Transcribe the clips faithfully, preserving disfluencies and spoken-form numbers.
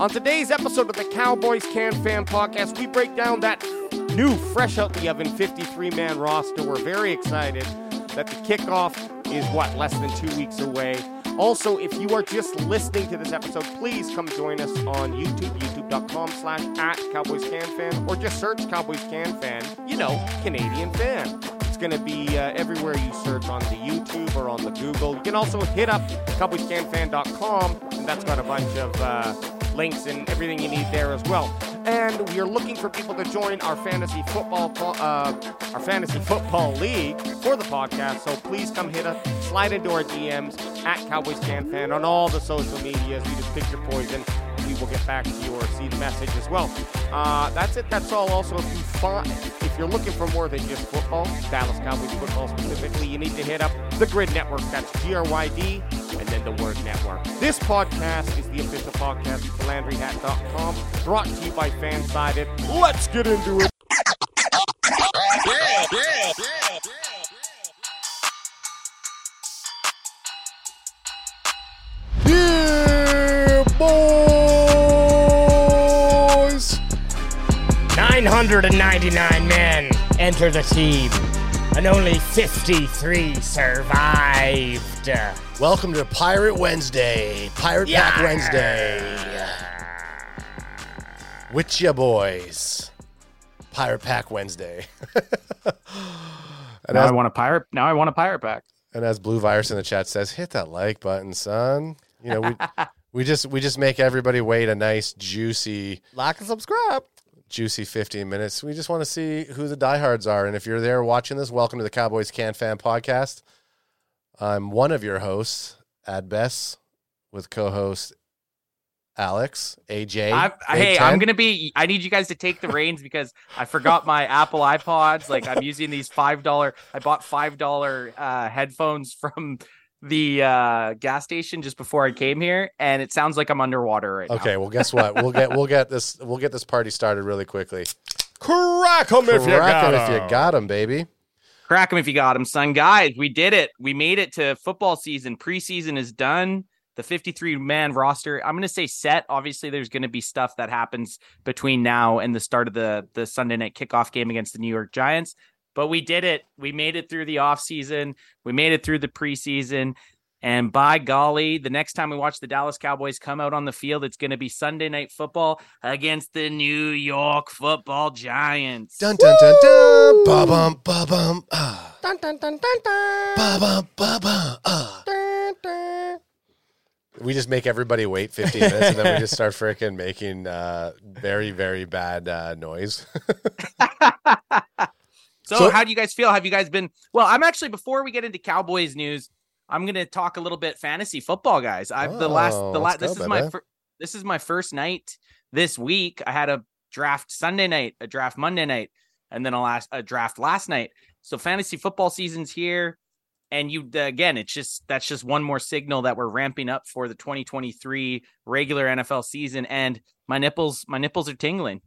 On today's episode of the Cowboys Can Fan Podcast, we break down that new, fresh out the oven fifty-three man roster. We're very excited that the kickoff is, what, less than two weeks away. Also, if you are just listening to this episode, please come join us on YouTube, youtube.com slash at Cowboys Can Fan, or just search Cowboys Can Fan, you know, Canadian fan. It's going to be uh, everywhere you search on the YouTube or on the Google. You can also hit up cowboys can fan dot com, and that's got a bunch of... Uh, links and everything you need there as well. And we are looking for people to join our fantasy football uh, our fantasy football league for the podcast. So please come hit us, slide into our D Ms at Cowboys Can Fan on all the social medias. You just pick your poison. We will get back to you or see the message as well. Uh, that's it. That's all. Also, if you find, if you're looking for more than just football, Dallas Cowboys football specifically, you need to hit up the Grid Network. That's G R Y D and then the word network. This podcast is the official podcast for Landry Hat dot com, brought to you by Fansided. Let's get into it. Yeah, yeah, yeah. one hundred ninety-nine men enter the team, and only fifty-three survived. Welcome to Pirate Wednesday, Pirate yeah. Pack Wednesday. With ya boys, Pirate Pack Wednesday. and now as, I want a pirate. Now I want a pirate pack. And as Blue Virus in the chat says, hit that like button, son. You know, we we just we just make everybody wait a nice juicy like and subscribe. Juicy fifteen minutes. We just want to see who the diehards are. And if you're there watching this, welcome to the Cowboys Can Fan Podcast. I'm one of your hosts, Ad Bess, with co-host Alex, A J. I, hey, I'm going to be, I need you guys to take the reins because I forgot my Apple iPods. Like I'm using these five dollars, I bought five dollars uh, headphones from the uh gas station just before I came here, and it sounds like I'm underwater right okay, now. Okay, well, guess what? We'll get we'll get this we'll get this party started really quickly. Crack 'em if you got 'em. if you got 'em, baby. Crack 'em if you got 'em, son. Guys, we did it. We made it to football season. Preseason is done. The fifty-three man roster, I'm going to say set. Obviously, there's going to be stuff that happens between now and the start of the the Sunday night kickoff game against the New York Giants. But we did it. We made it through the offseason. We made it through the preseason. And by golly, the next time we watch the Dallas Cowboys come out on the field, it's going to be Sunday Night Football against the New York Football Giants. Dun dun dun dun. Ba bum ba bum. Dun dun dun dun dun. Ba bum ba bum. We just make everybody wait fifteen minutes, and then we just start freaking making uh, very very bad uh, noise. So, so how do you guys feel? Have you guys been – well, I'm actually – before we get into Cowboys news, I'm going to talk a little bit fantasy football, guys. I've oh, the last – the last. This go, is baby. my fir- this is my first night this week. I had a draft Sunday night, a draft Monday night, and then a, last, a draft last night. So fantasy football season's here, and you again, it's just – that's just one more signal that we're ramping up for the twenty twenty-three regular N F L season, and my nipples, my nipples are tingling.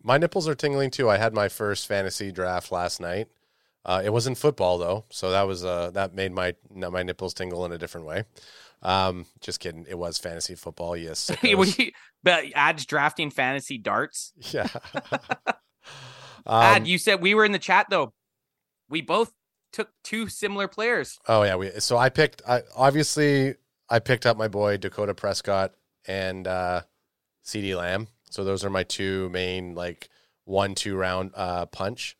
My nipples are tingling too. I had my first fantasy draft last night. Uh, it wasn't football though, so that was uh, that made my my nipples tingle in a different way. Um, just kidding. It was fantasy football. Yes, but Ad's drafting fantasy darts. Yeah. um, Ad, you said we were in the chat though. We both took two similar players. Oh yeah. We so I picked. I obviously I picked up my boy Dakota Prescott and uh, CeeDee Lamb. So those are my two main, like, one two round uh, punch.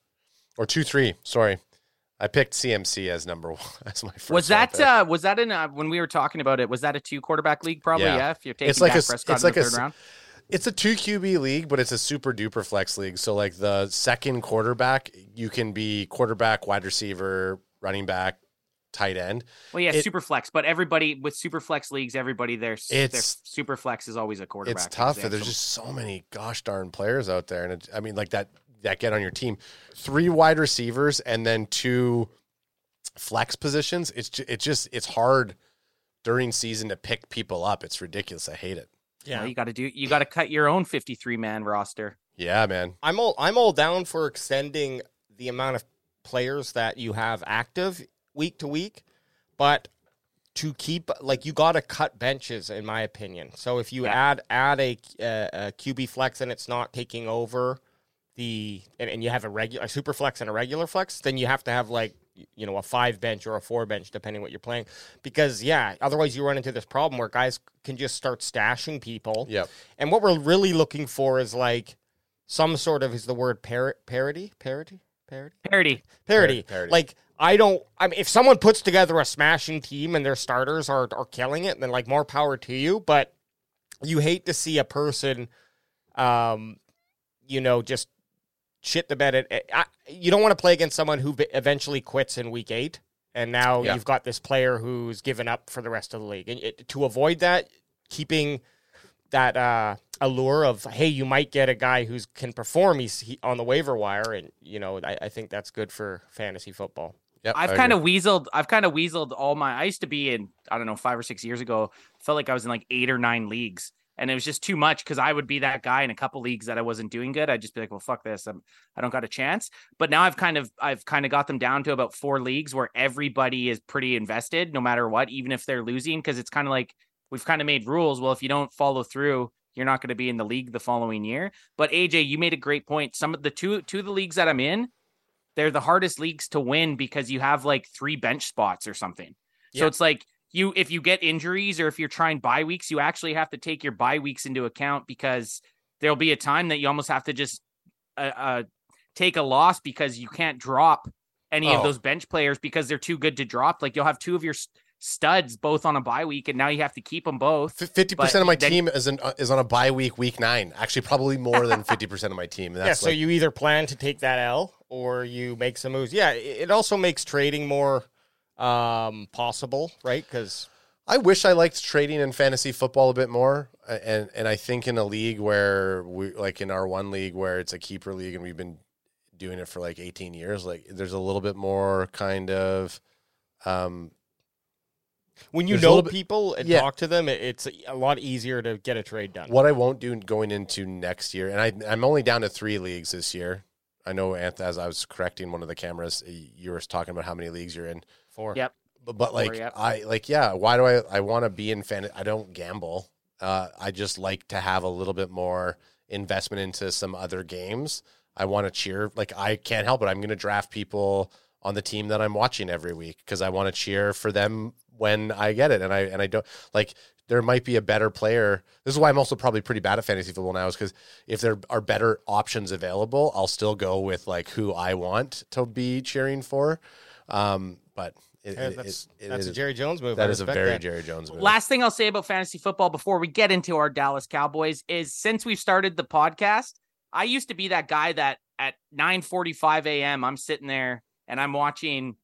Or two three, sorry. I picked C M C as number one. As my first. Was that uh, was that in a, when we were talking about it? Was that a two quarterback league? Probably. Yeah. yeah if you're taking it's like Dak a, Prescott it's in like the third a, round, it's a two Q B league, but it's a super duper flex league. So like the second quarterback, you can be quarterback, wide receiver, running back, tight end. Well, yeah, it, super flex. But everybody with super flex leagues, everybody their their super flex is always a quarterback. It's tough. There's just so many gosh darn players out there, and it, I mean like that. that get on your team, three wide receivers and then two flex positions. It's just, it just, it's hard during season to pick people up. It's ridiculous. I hate it. Yeah. Well, you got to do, you got to cut your own fifty-three man roster. Yeah, man. I'm all, I'm all down for extending the amount of players that you have active week to week, but to keep, like, you got to cut benches in my opinion. So if you yeah. add, add a, a, a Q B flex and it's not taking over, The and, and you have a regular a super flex and a regular flex, then you have to have like you know a five bench or a four bench depending what you're playing, because yeah, otherwise you run into this problem where guys can just start stashing people. Yeah, and what we're really looking for is like some sort of is the word par- parody, parody, parody, parody, parody, parody. Like I don't. I mean, if someone puts together a smashing team and their starters are are killing it, then like more power to you. But you hate to see a person, um, you know, just. Shit the bed. It, I, you don't want to play against someone who eventually quits in week eight, and now yeah. you've got this player who's given up for the rest of the league. And it, to avoid that, keeping that uh, allure of hey, you might get a guy who can perform. He's he, on the waiver wire, and you know I, I think that's good for fantasy football. Yep, I've kind of weaseled. I've kind of weaseled all my. I used to be in I don't know five or six years ago. Felt like I was in like eight or nine leagues. And it was just too much because I would be that guy in a couple leagues that I wasn't doing good. I'd just be like, well, fuck this. I'm, I don't got a chance. But now I've kind of I've kind of got them down to about four leagues where everybody is pretty invested no matter what, even if they're losing, because it's kind of like we've kind of made rules. Well, if you don't follow through, you're not going to be in the league the following year. But A J, you made a great point. Some of the two, two of the leagues that I'm in, they're the hardest leagues to win because you have like three bench spots or something. Yeah. So it's like. You, if you get injuries or if you're trying bye weeks, you actually have to take your bye weeks into account because there'll be a time that you almost have to just uh, uh, take a loss because you can't drop any oh. of those bench players because they're too good to drop. Like you'll have two of your studs both on a bye week, and now you have to keep them both. fifty percent of my then, team is an, uh, is on a bye week, week nine. Actually, probably more than fifty percent of my team. That's yeah, so like, you either plan to take that L or you make some moves. Yeah, it also makes trading more... Um, possible, right? Because I wish I liked trading in fantasy football a bit more, and and I think in a league where we like in our one league where it's a keeper league and we've been doing it for like eighteen years, like there's a little bit more kind of um when you know people bit, and yeah. talk to them, it's a lot easier to get a trade done. What I won't do going into next year, and I I'm only down to three leagues this year. I know as I was correcting one of the cameras, you were talking about how many leagues you're in. Four. Yep. But, but like, Four, yep. I like, yeah, why do I, I want to be in fan? I don't gamble. Uh, I just like to have a little bit more investment into some other games. I want to cheer. Like I can't help it. I'm going to draft people on the team that I'm watching every week. Cause I want to cheer for them when I get it. And I, and I don't like, there might be a better player. This is why I'm also probably pretty bad at fantasy football now is because if there are better options available, I'll still go with like who I want to be cheering for. Um, but It, yeah, that's it, it, that's it, a Jerry Jones move. That is a very that. Jerry Jones move. Last thing I'll say about fantasy football before we get into our Dallas Cowboys is since we've started the podcast, I used to be that guy that at nine forty-five a.m. I'm sitting there and I'm watching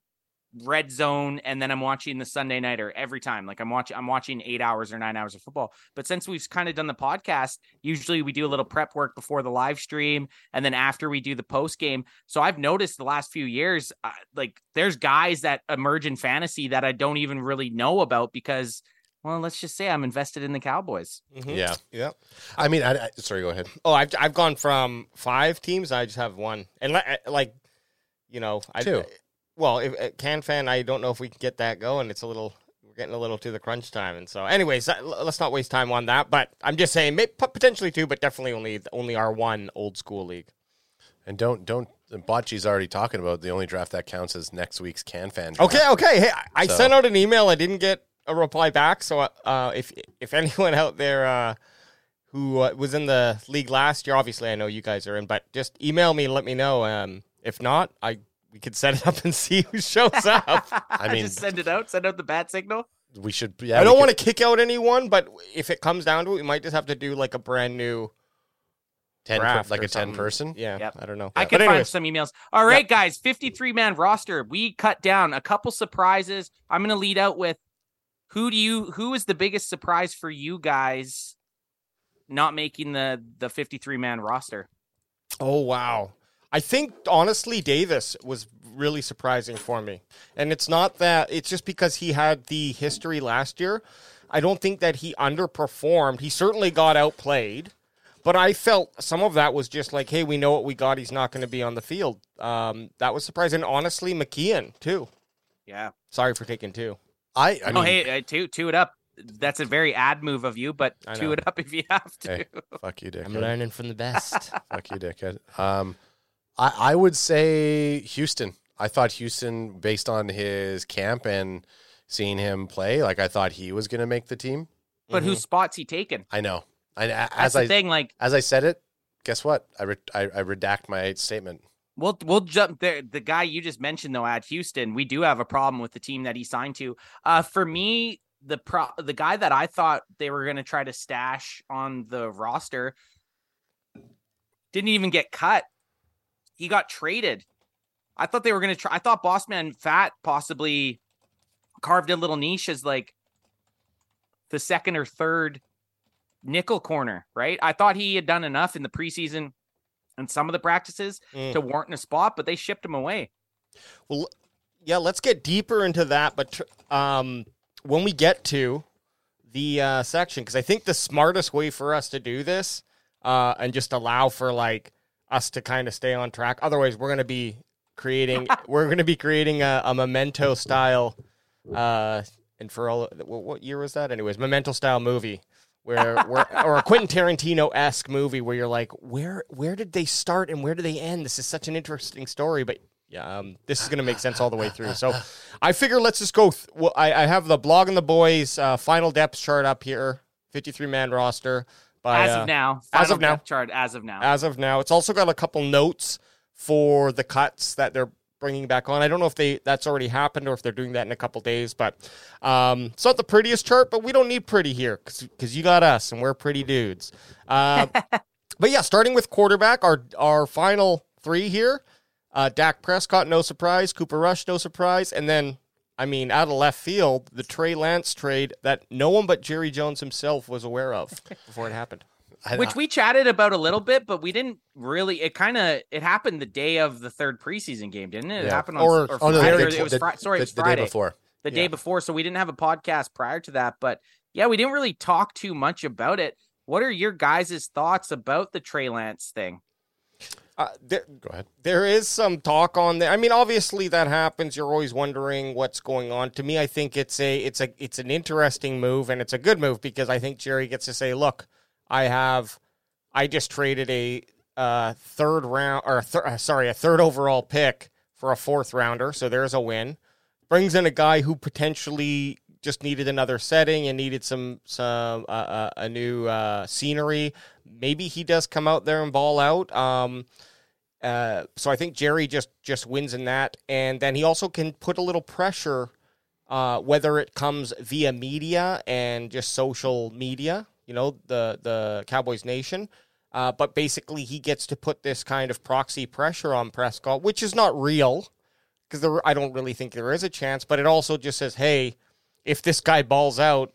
Red Zone and then I'm watching the Sunday Nighter every time. Like I'm watching, I'm watching eight hours or nine hours of football. But since we've kind of done the podcast, usually we do a little prep work before the live stream and then after we do the post game. So I've noticed the last few years, uh, like there's guys that emerge in fantasy that I don't even really know about because, well, let's just say I'm invested in the Cowboys. Mm-hmm. Yeah, yeah. I mean, I, I sorry, go ahead. Oh, I've I've gone from five teams. I just have one, and like, you know, I two. I, Well, if, uh, CanFan, I don't know if we can get that going. It's a little, we're getting a little to the crunch time, and so, anyways, that, l- let's not waste time on that. But I'm just saying, may, potentially two, but definitely only only our one old school league. And don't don't Bocce's already talking about the only draft that counts is next week's CanFan draft. Okay, okay. Hey, I, I so. sent out an email. I didn't get a reply back. So uh, if if anyone out there uh, who uh, was in the league last year. Obviously, I know you guys are in, but just email me and let me know. Um, if not, I we could set it up and see who shows up. I mean, just send it out, send out the bat signal. We should. Yeah, I don't want to kick out anyone, but if it comes down to it, we might just have to do like a brand new ten, per, like a something. ten person. Yeah, yep. I don't know. I yeah. could find some emails. All right, yep. guys, fifty-three man roster. We cut down a couple surprises. I'm going to lead out with who do you who is the biggest surprise for you guys not making the the fifty-three man roster? Oh wow. I think, honestly, Davis was really surprising for me. And it's not that, it's just because he had the history last year. I don't think that he underperformed. He certainly got outplayed, but I felt some of that was just like, hey, we know what we got. He's not going to be on the field. Um, that was surprising. Honestly, McKeon, too. Yeah. Sorry for taking two. I, I mean, oh, hey, two, two it up. That's a very ad move of you, but two it up if you have to. Hey, fuck you, dickhead. I'm learning from the best. Fuck you, dickhead. Um, I, I would say Houston. I thought Houston, based on his camp and seeing him play, like I thought he was going to make the team. But mm-hmm. whose spot's he taken? I know. I, That's as the I, thing. Like as I said it, guess what? I re- I, I redact my statement. We'll we'll jump there. The guy you just mentioned though at Houston, we do have a problem with the team that he signed to. Uh, for me, the pro- the guy that I thought they were going to try to stash on the roster didn't even get cut. He got traded. I thought they were going to try. I thought Bossman Fat possibly carved a little niche as like the second or third nickel corner, right? I thought he had done enough in the preseason and some of the practices mm. to warrant a spot, but they shipped him away. Well, yeah, let's get deeper into that. But um, when we get to the uh, section, because I think the smartest way for us to do this uh, and just allow for like, us to kind of stay on track. Otherwise, we're going to be creating we're going to be creating a, a memento style uh and for all what year was that anyways memento style movie where we're or a Quentin Tarantino-esque movie where you're like where where did they start and where do they end? This is such an interesting story, but yeah, um this is going to make sense all the way through. So I figure let's just go th- well, I, I have the blog and the boys uh final depth chart up here, fifty-three man roster. By, as of uh, now, as of now, chart as of now, as of now, it's also got a couple notes for the cuts that they're bringing back on. I don't know if they that's already happened or if they're doing that in a couple days, but um, it's not the prettiest chart, but we don't need pretty here because you got us and we're pretty dudes. Uh, but yeah, starting with quarterback, our our final three here: uh, Dak Prescott, no surprise; Cooper Rush, no surprise; and then. I mean, out of left field, the Trey Lance trade that no one but Jerry Jones himself was aware of before it happened. Which we chatted about a little bit, but we didn't really, it kind of, it happened the day of the third preseason game, didn't it? It yeah. happened on or, or oh, Friday. No, it, it was the, fr- sorry, the, it was Friday. The day before. The yeah. day before, so we didn't have a podcast prior to that, but yeah, we didn't really talk too much about it. What are your guys' thoughts about the Trey Lance thing? Uh, there, Go ahead. There is some talk on there. I mean, obviously that happens. You're always wondering what's going on. To me, I think it's a, it's a, it's an interesting move, and it's a good move because I think Jerry gets to say, "Look, I have, I just traded a uh, third round, or a thir- uh, sorry, a third overall pick for a fourth rounder." So there's a win. Brings in a guy who potentially just needed another setting and needed some some uh, uh, a new uh, scenery. Maybe he does come out there and ball out. Um, uh, so I think Jerry just, just wins in that. And then he also can put a little pressure, uh, whether it comes via media and just social media, you know, the, the Cowboys Nation. Uh, but basically he gets to put this kind of proxy pressure on Prescott, which is not real because there, I don't really think there is a chance, but it also just says, hey, if this guy balls out,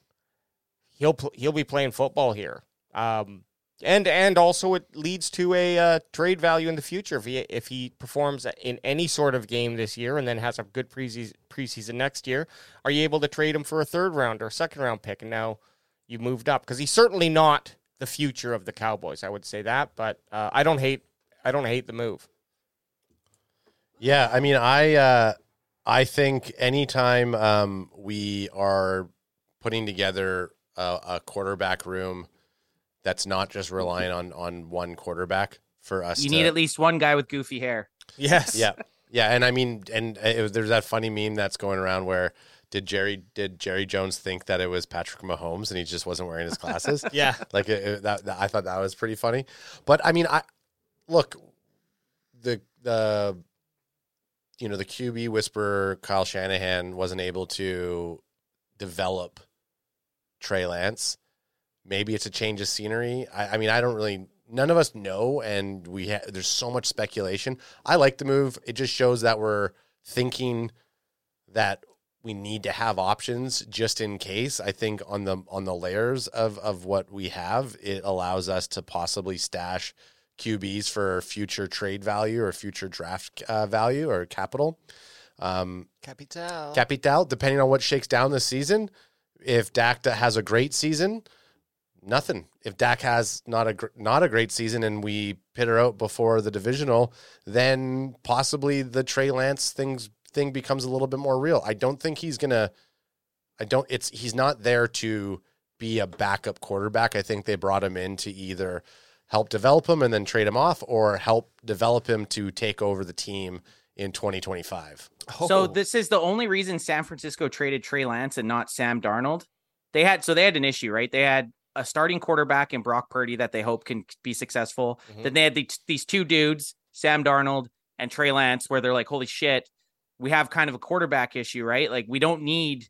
he'll, pl- he'll be playing football here. Um, And and also it leads to a uh, trade value in the future if he, if he performs in any sort of game this year and then has a good preseason, preseason next year. Are you able to trade him for a third round or second round pick? And now you moved up because he's certainly not the future of the Cowboys. I would say that, but uh, I don't hate I don't hate the move. Yeah, I mean I uh, I think anytime um, we are putting together a, a quarterback room. That's not just relying on, on one quarterback for us. You to... need at least one guy with goofy hair. Yes. Yeah. Yeah. And I mean, and it was, there's that funny meme that's going around where Did Jerry did Jerry Jones think that it was Patrick Mahomes and he just wasn't wearing his glasses? Yeah, like it, it, that, that. I thought that was pretty funny. But I mean, I look the the you know the Q B whisperer Kyle Shanahan wasn't able to develop Trey Lance. Maybe it's a change of scenery. I, I mean, I don't really. None of us know, and we ha- there's so much speculation. I like the move. It just shows that we're thinking that we need to have options just in case. I think on the on the layers of, of what we have, it allows us to possibly stash Q Bs for future trade value or future draft uh, value or capital. Um, capital. Capital, depending on what shakes down this season. If Dak has a great season, nothing. If Dak has not a gr- not a great season and we pit her out before the divisional, then possibly the Trey Lance things thing becomes a little bit more real. I don't think he's gonna. I don't. It's he's not there to be a backup quarterback. I think they brought him in to either help develop him and then trade him off, or help develop him to take over the team in twenty twenty-five. Oh. So this is the only reason San Francisco traded Trey Lance and not Sam Darnold. They had so they had an issue, right? They had a starting quarterback in Brock Purdy that they hope can be successful. Mm-hmm. Then they had the, these two dudes, Sam Darnold and Trey Lance, where they're like, holy shit, we have kind of a quarterback issue, right? Like we don't need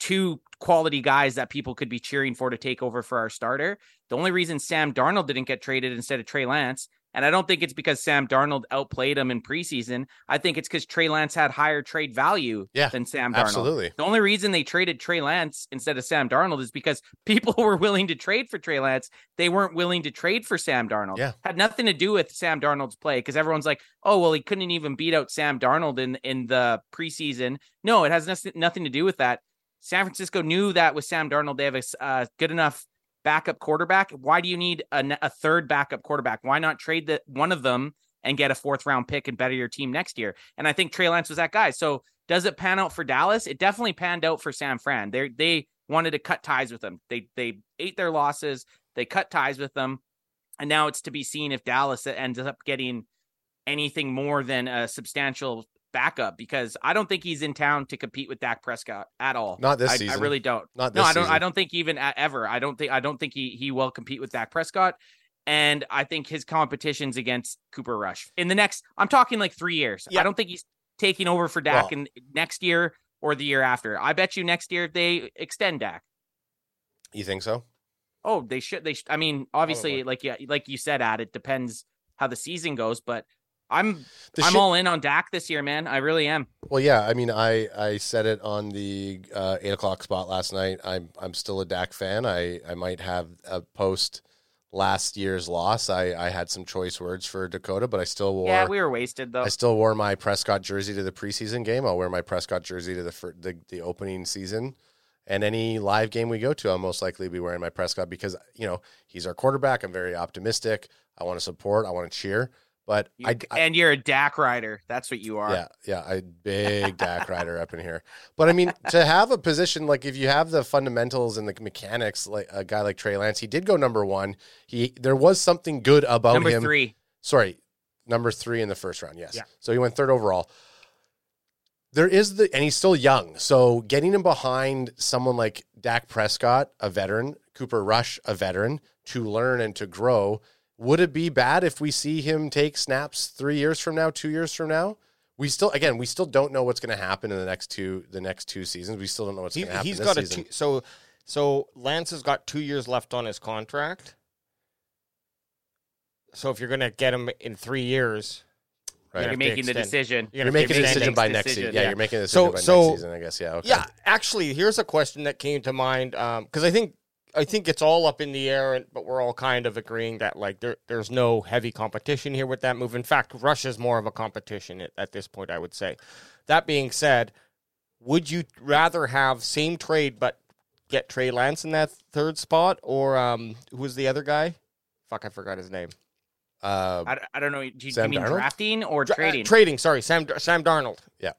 two quality guys that people could be cheering for to take over for our starter. The only reason Sam Darnold didn't get traded instead of Trey Lance, and I don't think it's because Sam Darnold outplayed him in preseason. I think it's because Trey Lance had higher trade value yeah, than Sam Darnold. Absolutely. The only reason they traded Trey Lance instead of Sam Darnold is because people were willing to trade for Trey Lance. They weren't willing to trade for Sam Darnold. Yeah. Had nothing to do with Sam Darnold's play because everyone's like, oh, well, he couldn't even beat out Sam Darnold in, in the preseason. No, it has nothing to do with that. San Francisco knew that with Sam Darnold, they have a uh, good enough backup quarterback. Why do you need a, a third backup quarterback? Why not trade the one of them and get a fourth round pick and better your team next year? And I think Trey Lance was that guy. So does it pan out for Dallas? It definitely panned out for San Fran. They they wanted to cut ties with them. They they ate their losses. They cut ties with them, and now it's to be seen if Dallas ends up getting anything more than a substantial backup, because I don't think he's in town to compete with Dak Prescott at all. Not this I, season. I really don't. Not this no, I don't. Season. I don't think even ever. I don't think. I don't think he he will compete with Dak Prescott, and I think his competition's against Cooper Rush in the next. I'm talking like three years. Yeah. I don't think he's taking over for Dak well, in next year or the year after. I bet you next year they extend Dak. You think so? Oh, they should. They. Sh- I mean, obviously, I like yeah, like you said, at it depends how the season goes, but. I'm the I'm shit. all in on Dak this year, man. I really am. Well, yeah. I mean, I, I said it on the uh, eight o'clock spot last night. I'm I'm still a Dak fan. I, I might have a post last year's loss. I, I had some choice words for Dakota, but I still wore. Yeah, we were wasted though. I still wore my Prescott jersey to the preseason game. I'll wear my Prescott jersey to the fir- the, the opening season, and any live game we go to, I'll most likely be wearing my Prescott because you know he's our quarterback. I'm very optimistic. I want to support. I want to cheer. But you, I, I, and you're a Dak rider. That's what you are. Yeah, yeah, a big Dak rider up in here. But I mean, to have a position like if you have the fundamentals and the mechanics, like a guy like Trey Lance, he did go number one. He there was something good about number him. Number three. Sorry, number three in the first round. Yes. Yeah. So he went third overall. There is the and he's still young. So getting him behind someone like Dak Prescott, a veteran, Cooper Rush, a veteran, to learn and to grow. Would it be bad if we see him take snaps three years from now, two years from now? We still, again, we still don't know what's going to happen in the next two, the next two seasons. We still don't know what's going to happen. He's this got season. a two, so, so Lance has got two years left on his contract. So if you're going to get him in three years, right. you're, making the, you're, you're making the decision. You're making a decision by next season. Yeah, yeah, you're making a decision so, by so, next season. I guess. Yeah. Okay. Yeah. Actually, here's a question that came to mind because um, I think. I think it's all up in the air, and, but we're all kind of agreeing that like there, there's no heavy competition here with that move. In fact, Rush is more of a competition at, at this point, I would say. That being said, would you rather have same trade but get Trey Lance in that third spot, or um, who was the other guy? Fuck, I forgot his name. Uh, I, I don't know. Do you, you mean Darnold? Drafting or Dra- trading? Uh, trading, sorry. Sam Sam Darnold. Yeah.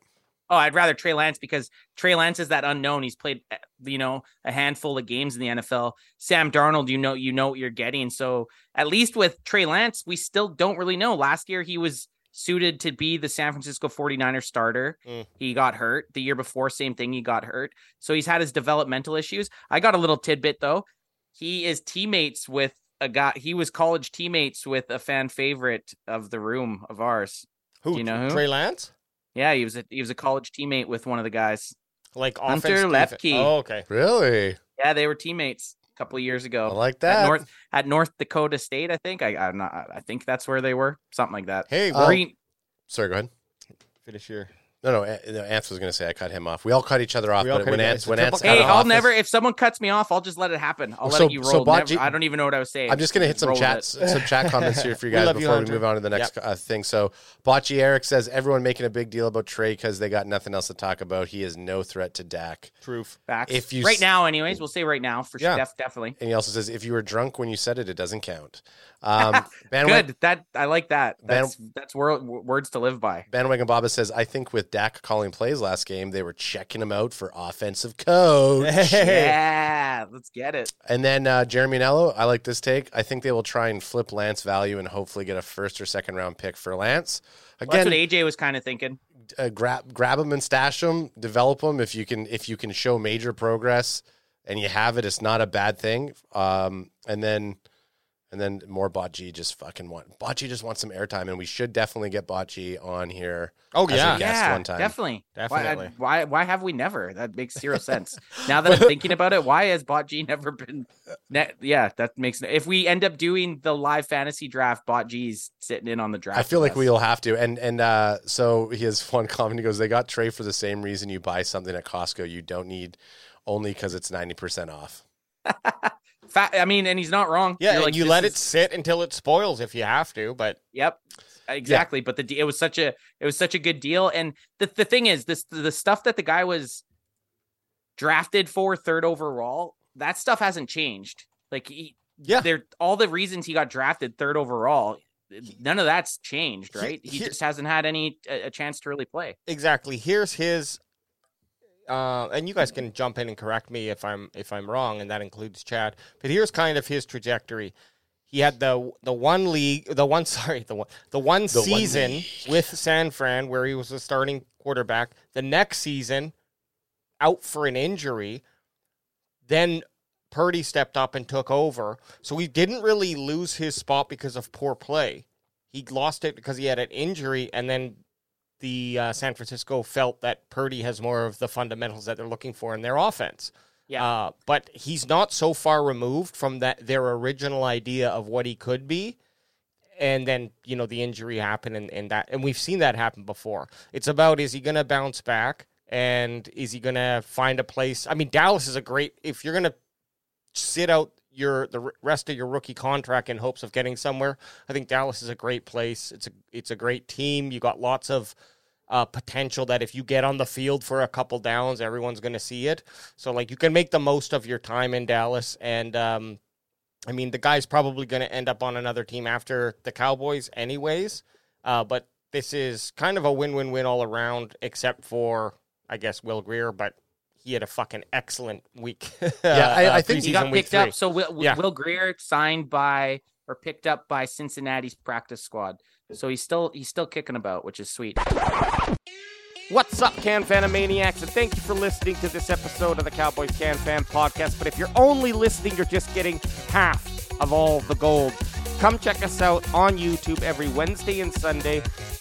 Oh, I'd rather Trey Lance because Trey Lance is that unknown. He's played, you know, a handful of games in the N F L. Sam Darnold, you know, you know what you're getting. So at least with Trey Lance, we still don't really know. Last year, he was suited to be the San Francisco forty-niners starter. Mm. He got hurt the year before. Same thing. He got hurt. So he's had his developmental issues. I got a little tidbit though. He is teammates with a guy. He was college teammates with a fan favorite of the room of ours. Who? Do you know who? Trey Lance? Yeah. He was a, he was a college teammate with one of the guys. Like Hunter Luepke. Oh, okay. Really? Yeah. They were teammates a couple of years ago. I like that. At North, at North Dakota State, I think. I I'm not, I think that's where they were. Something like that. Hey, well, Green. Sorry, go ahead. Finish your. No, no, no. Ants was going to say I cut him off. We all cut each other off. But when Ants, when Ants, hey, I'll never. If someone cuts me off, I'll just let it happen. I'll let you roll. I don't even know what I was saying. I'm just going to hit some chats, some chat comments here for you guys before we move on to the next uh, thing. So, Bocce Eric says everyone making a big deal about Trey because they got nothing else to talk about. He is no threat to Dak. Proof. Facts. If you right now, anyways, we'll say right now for sure, definitely. And he also says if you were drunk when you said it, it doesn't count. Um, Good. That I like that. That's that's words to live by. Bandwagon Baba says I think with Dak calling plays last game, they were checking him out for offensive coach. Yeah, let's get it. And then uh, Jeremy Nello, I like this take. I think they will try and flip Lance value and hopefully get a first or second round pick for Lance. Again, well, that's what A J was kind of thinking. Uh, grab, grab him and stash him, develop him. If you can, if you can show major progress and you have it, it's not a bad thing. Um, and then, and then more Bocce just fucking want Bocce just wants some airtime, and we should definitely get Bocce on here. Oh yeah, as a guest yeah, one time. definitely, definitely. Why, why, why have we never? That makes zero sense. Now that I'm thinking about it, why has Bocce never been? Ne- yeah, that makes. If we end up doing the live fantasy draft, Bocce's sitting in on the draft. I feel like we'll have to. And and uh, so he has one comment. He goes, "They got Trey for the same reason you buy something at Costco you don't need, only because it's ninety percent off." I mean, and he's not wrong. Yeah, like, you let is... it sit until it spoils if you have to. But yep, exactly. Yeah. But the it was such a it was such a good deal. And the the thing is, this the stuff that the guy was drafted for third overall, that stuff hasn't changed. Like he, yeah, there all the reasons he got drafted third overall. None of that's changed, right? He, he, he just hasn't had any a, a chance to really play. Exactly. Here's his. Uh, and you guys can jump in and correct me if I'm if I'm wrong, and that includes Chad. But here's kind of his trajectory. He had the the one league, the one sorry, the one the one the season one with San Fran where he was a starting quarterback. The next season, out for an injury. Then Purdy stepped up and took over. So he didn't really lose his spot because of poor play. He lost it because he had an injury, and then. The uh, San Francisco felt that Purdy has more of the fundamentals that they're looking for in their offense. Yeah, uh, but he's not so far removed from that their original idea of what he could be, and then you know the injury happened and, and that, and we've seen that happen before. It's about is he going to bounce back and is he going to find a place? I mean, Dallas is a great if you're going to sit out your the rest of your rookie contract in hopes of getting somewhere. I think Dallas is a great place. It's a it's a great team. You got lots of. Uh, potential that if you get on the field for a couple downs, everyone's going to see it. So, like, you can make the most of your time in Dallas. And, um, I mean, the guy's probably going to end up on another team after the Cowboys anyways. Uh, but this is kind of a win-win-win all around, except for, I guess, Will Grier. But he had a fucking excellent week. Yeah, I, uh, I think he got picked three. up. So, Will, yeah. Will Grier signed by or picked up by Cincinnati's practice squad. So he's still he's still kicking about, which is sweet. What's up, Can Fanomaniacs? And thank you for listening to this episode of the Cowboys Can Fan Podcast. But if you're only listening, you're just getting half of all the gold. Come check us out on YouTube every Wednesday and Sunday,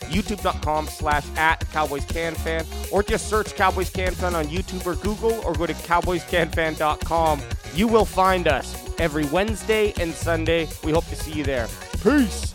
youtube.com slash at Cowboys Can Fan, or just search Cowboys Can Fan on YouTube or Google, or go to cowboys can fan dot com. You will find us every Wednesday and Sunday. We hope to see you there. Peace.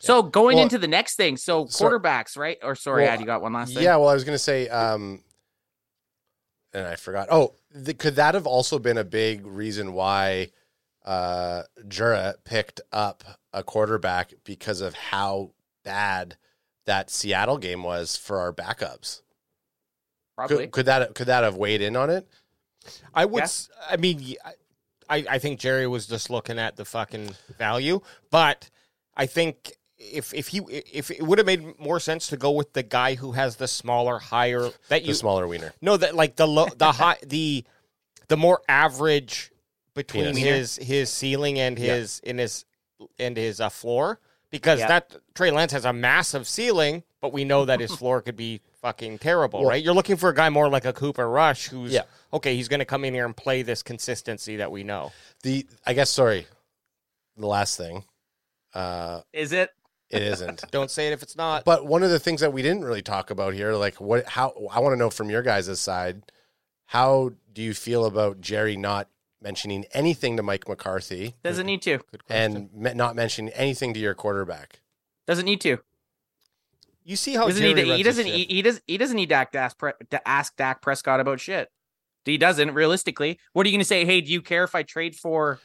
So going well, into the next thing, so quarterbacks, so, right? Or sorry, well, Ad, you got one last thing? Yeah, well, I was going to say, um, and I forgot. Oh, the, could that have also been a big reason why uh, Jura picked up a quarterback because of how bad that Seattle game was for our backups? Probably. Could, could that could that have weighed in on it? I would. Yes. I mean, I I think Jerry was just looking at the fucking value, but I think. If if he if it would have made more sense to go with the guy who has the smaller, higher that you the smaller wiener. No, that like the low, the high, the the more average between his his ceiling and his yeah. in his and his uh, floor, because yeah. that Trey Lance has a massive ceiling, but we know that his floor could be fucking terrible, well, right? You're looking for a guy more like a Cooper Rush, who's yeah. okay. He's going to come in here and play this consistency that we know. The I guess sorry, the last thing uh, is it. It isn't. Don't say it if it's not. But one of the things that we didn't really talk about here, like what, how, I want to know from your guys' side, how do you feel about Jerry not mentioning anything to Mike McCarthy? Doesn't need to. And not mentioning anything to your quarterback. Doesn't need to. You see how doesn't Jerry need to, he doesn't. He, he doesn't. He doesn't need Dak to ask, to ask Dak Prescott about shit. He doesn't realistically. What are you going to say? Hey, do you care if I trade for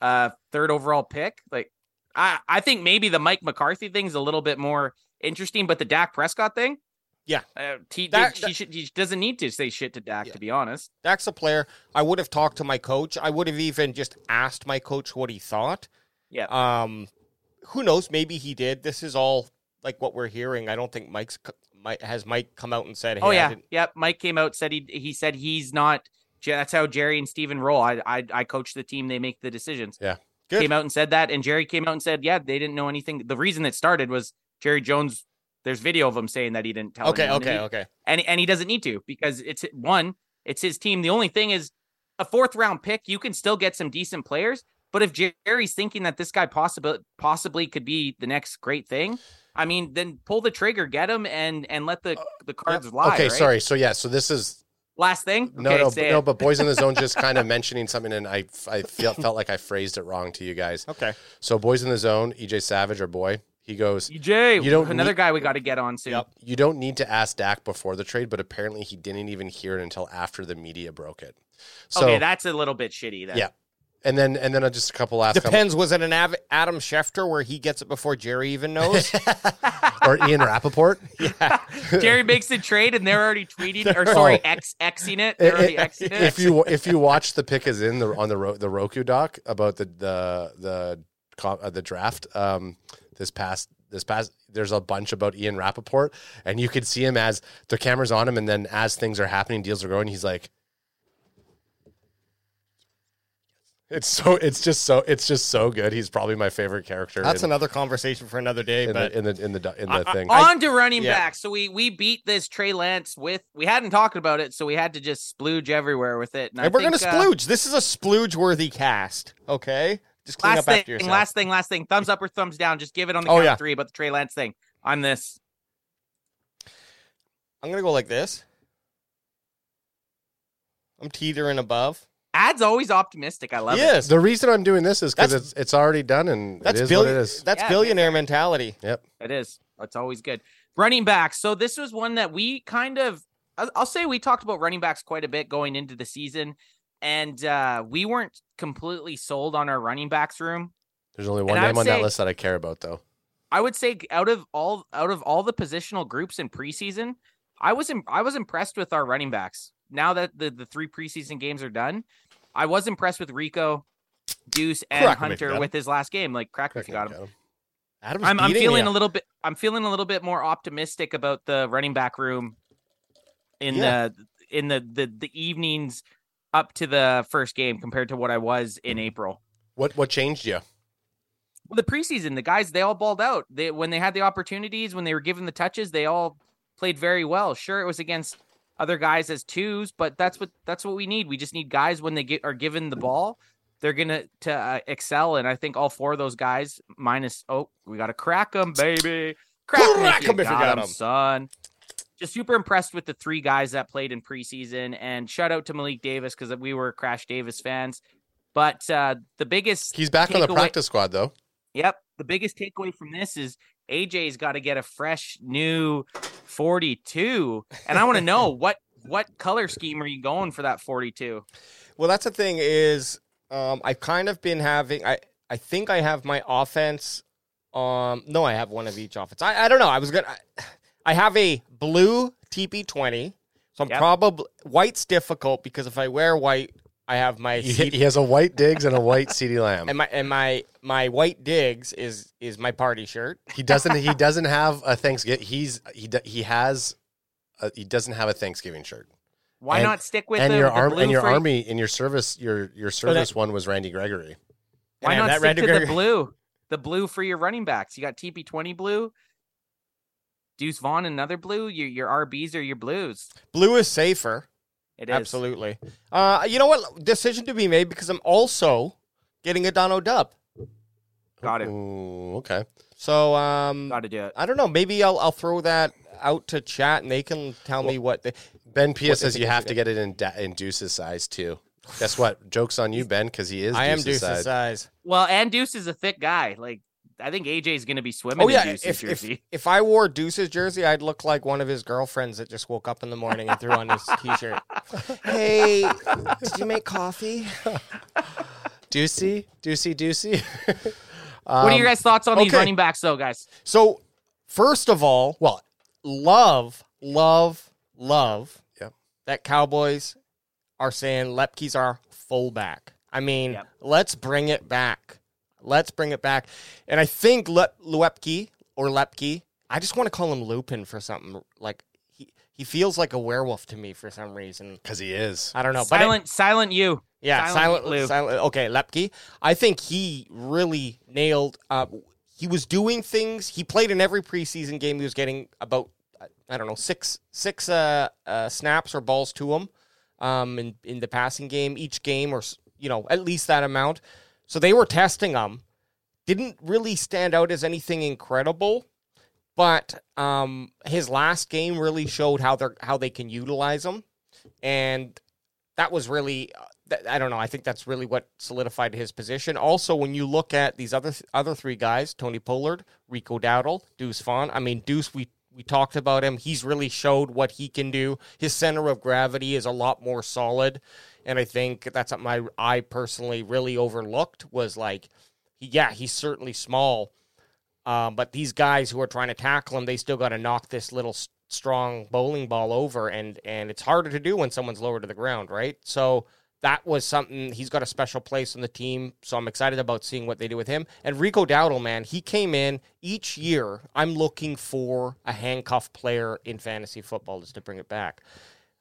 uh third overall pick? Like. I, I think maybe the Mike McCarthy thing is a little bit more interesting, but the Dak Prescott thing, yeah, uh, he, Dak, he, should, he doesn't need to say shit to Dak, yeah. to be honest. Dak's a player. I would have talked to my coach. I would have even just asked my coach what he thought. Yeah. Um, who knows? Maybe he did. This is all like what we're hearing. I don't think Mike's Mike, has Mike come out and said, hey, oh yeah, yeah. Mike came out said he he said he's not. That's how Jerry and Steven roll. I I, I coach the team. They make the decisions. Yeah. Good. Came out and said that, and Jerry came out and said, yeah, they didn't know anything. The reason it started was Jerry Jones. There's video of him saying that he didn't tell okay, him. Okay, okay, okay. And, and he doesn't need to, because it's, one, it's his team. The only thing is a fourth-round pick, you can still get some decent players, but if Jerry's thinking that this guy possibly, possibly could be the next great thing, I mean, then pull the trigger, get him, and and let the, the cards uh, yeah. lie. Okay, right? sorry. So, yeah, so this is... Last thing? No, okay, no, but, no, but Boys in the Zone just kind of mentioning something, and I I feel, felt like I phrased it wrong to you guys. Okay. So Boys in the Zone, E J Savage, our boy, he goes, E J, you don't another need, guy we got to get on soon. Yep. You don't need to ask Dak before the trade, but apparently he didn't even hear it until after the media broke it. So, okay, that's a little bit shitty then. Yeah. And then and then just a couple last Depends. Comments. Was it an Av- Adam Schefter where he gets it before Jerry even knows? Or Ian Rappaport? Yeah. Jerry makes the trade and they're already tweeting or sorry, X Xing it. They're already Xing it. If you if you watch the pick is in the on the ro- the Roku doc about the the the uh, the draft um this past this past there's a bunch about Ian Rappaport, and you could see him as the camera's on him, and then as things are happening, deals are going, he's like, It's so. It's just so. It's just so good. He's probably my favorite character. That's in, another conversation for another day. In but the, in the in the in the I, thing. On to running yeah. back. So we we beat this Trey Lance with. We hadn't talked about it, so we had to just splooge everywhere with it. And, and I we're think, gonna splooge. Uh, this is a splooge worthy cast. Okay. Just clean last up thing, after yourself. Last thing. Last thing. Thumbs up or thumbs down. Just give it on the oh, count yeah. of three about the Trey Lance thing. I'm this. I'm gonna go like this. I'm teetering above. Ad's always optimistic. I love he it. Yes. The reason I'm doing this is because it's it's already done and that's it is billi- what it is. That's yeah, billionaire man. mentality. Yep. It is. It's always good. Running back. So this was one that we kind of, I'll say we talked about running backs quite a bit going into the season, and uh, we weren't completely sold on our running backs room. There's only one and name on say, that list that I care about, though. I would say out of all out of all the positional groups in preseason, I was in, I was impressed with our running backs. Now that the, the three preseason games are done, I was impressed with Rico, Deuce, and crack Hunter with his last game. Like crack, crack if you got him. Adam's I'm, I'm feeling a little bit. I'm feeling a little bit more optimistic about the running back room in yeah. the in the, the the evenings up to the first game compared to what I was in April. What what changed you? Well, the preseason, the guys, they all balled out. They when they had the opportunities, when they were given the touches, they all played very well. Sure, it was against other guys as twos, but that's what that's what we need. We just need guys when they get are given the ball, they're gonna to uh, excel. And I think all four of those guys, minus oh, we gotta crack them, baby, crack, crack them if you got them, son. Just super impressed with the three guys that played in preseason, and shout out to Malik Davis because we were Crash Davis fans. But uh, the biggest he's back takeaway, on the practice squad though. Yep, the biggest takeaway from this is A J's got to get a fresh new forty-two, and I want to know what what color scheme are you going for that forty-two? Well, that's the thing is um, I've kind of been having I I think I have my offense. Um, no, I have one of each offense. I I don't know. I was gonna. I, I have a blue T P twenty, so I'm yep. probably white's difficult because if I wear white, I have my. He, he has a white Diggs and a white CeeDee Lamb, and my and my my white Diggs is is my party shirt. He doesn't he doesn't have a Thanksgiving. He's he he has a, he doesn't have a Thanksgiving shirt. Why and, not stick with and the, your arm and your frame? Army in your service your your service so that, one was Randy Gregory. Why and not stick Randy to Gregory? the blue the blue for your running backs? You got T P twenty blue. Deuce Vaughn, another blue. Your your R Bs are your blues. Blue is safer. It is. Absolutely. Uh, you know what? Decision to be made because I'm also getting a Dono Dub. Got it. Ooh, okay. So um, got to do it. I don't know. Maybe I'll I'll throw that out to chat and they can tell well, me what. They, Ben Pia what says you have to get it in, da- in Deuce's size too. Guess what? Joke's on you, Ben, because he is. I Deuce's am Deuce's size. size. Well, and Deuce is a thick guy. Like. I think A J's going to be swimming oh, yeah. in Deuce's if, jersey. If, if I wore Deuce's jersey, I'd look like one of his girlfriends that just woke up in the morning and threw on his T-shirt. Hey, did you make coffee? Deucey, Deucey, Deucey. um, what are your guys' thoughts on okay. these running backs, though, guys? So, first of all, well, love, love, love yep. that Cowboys are saying Luepke's our fullback. I mean, yep. let's bring it back. Let's bring it back. And I think Le- Luepke or Luepke, I just want to call him Lupin for something. Like, he, he feels like a werewolf to me for some reason. Because he is. I don't know. Silent, but it, silent you. Yeah, silent, silent Lou. Silent, okay, Luepke. I think he really nailed uh, he was doing things. He played in every preseason game. He was getting about, I don't know, six six uh, uh, snaps or balls to him um, in, in the passing game each game or, you know, at least that amount. So they were testing him. Didn't really stand out as anything incredible, but um, his last game really showed how they how they can utilize him, and that was really I don't know. I think that's really what solidified his position. Also, when you look at these other other three guys, Tony Pollard, Rico Dowdle, Deuce Vaughn. I mean, Deuce, we we talked about him. He's really showed what he can do. His center of gravity is a lot more solid. And I think that's something I, I personally really overlooked was like, yeah, he's certainly small, um, but these guys who are trying to tackle him, they still got to knock this little s- strong bowling ball over, and and it's harder to do when someone's lower to the ground, right? So that was something, he's got a special place on the team, so I'm excited about seeing what they do with him. And Rico Dowdle, man, he came in each year, I'm looking for a handcuff player in fantasy football just to bring it back.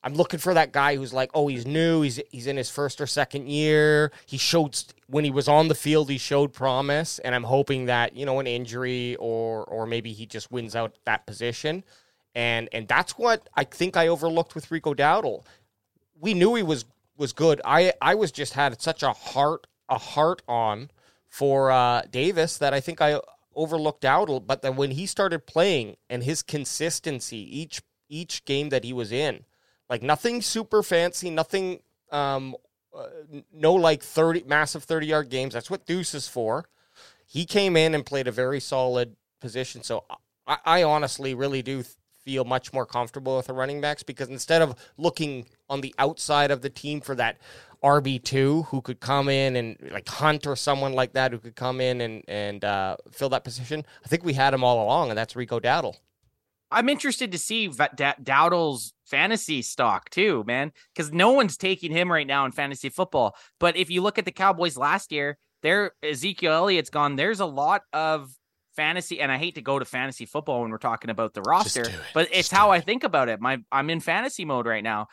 I'm looking for that guy who's like, oh, he's new, he's he's in his first or second year. He showed, when he was on the field, he showed promise, and I'm hoping that, you know, an injury or or maybe he just wins out that position. And and that's what I think I overlooked with Rico Dowdle. We knew he was was good. I, I was just had such a heart a heart on for uh, Davis that I think I overlooked Dowdle, but then when he started playing and his consistency each each game that he was in, like nothing super fancy, nothing, um, uh, no like thirty massive thirty-yard games. That's what Deuce is for. He came in and played a very solid position. So I, I honestly really do feel much more comfortable with the running backs because instead of looking on the outside of the team for that R B two who could come in and like Hunt or someone like that who could come in and, and uh, fill that position, I think we had him all along, and that's Rico Dowdle. I'm interested to see v- D- Dowdle's fantasy stock too, man, because no one's taking him right now in fantasy football. But if you look at the Cowboys last year, their Ezekiel Elliott's gone. There's a lot of fantasy, and I hate to go to fantasy football when we're talking about the roster, it. but it's Just how it. I think about it. My I'm in fantasy mode right now.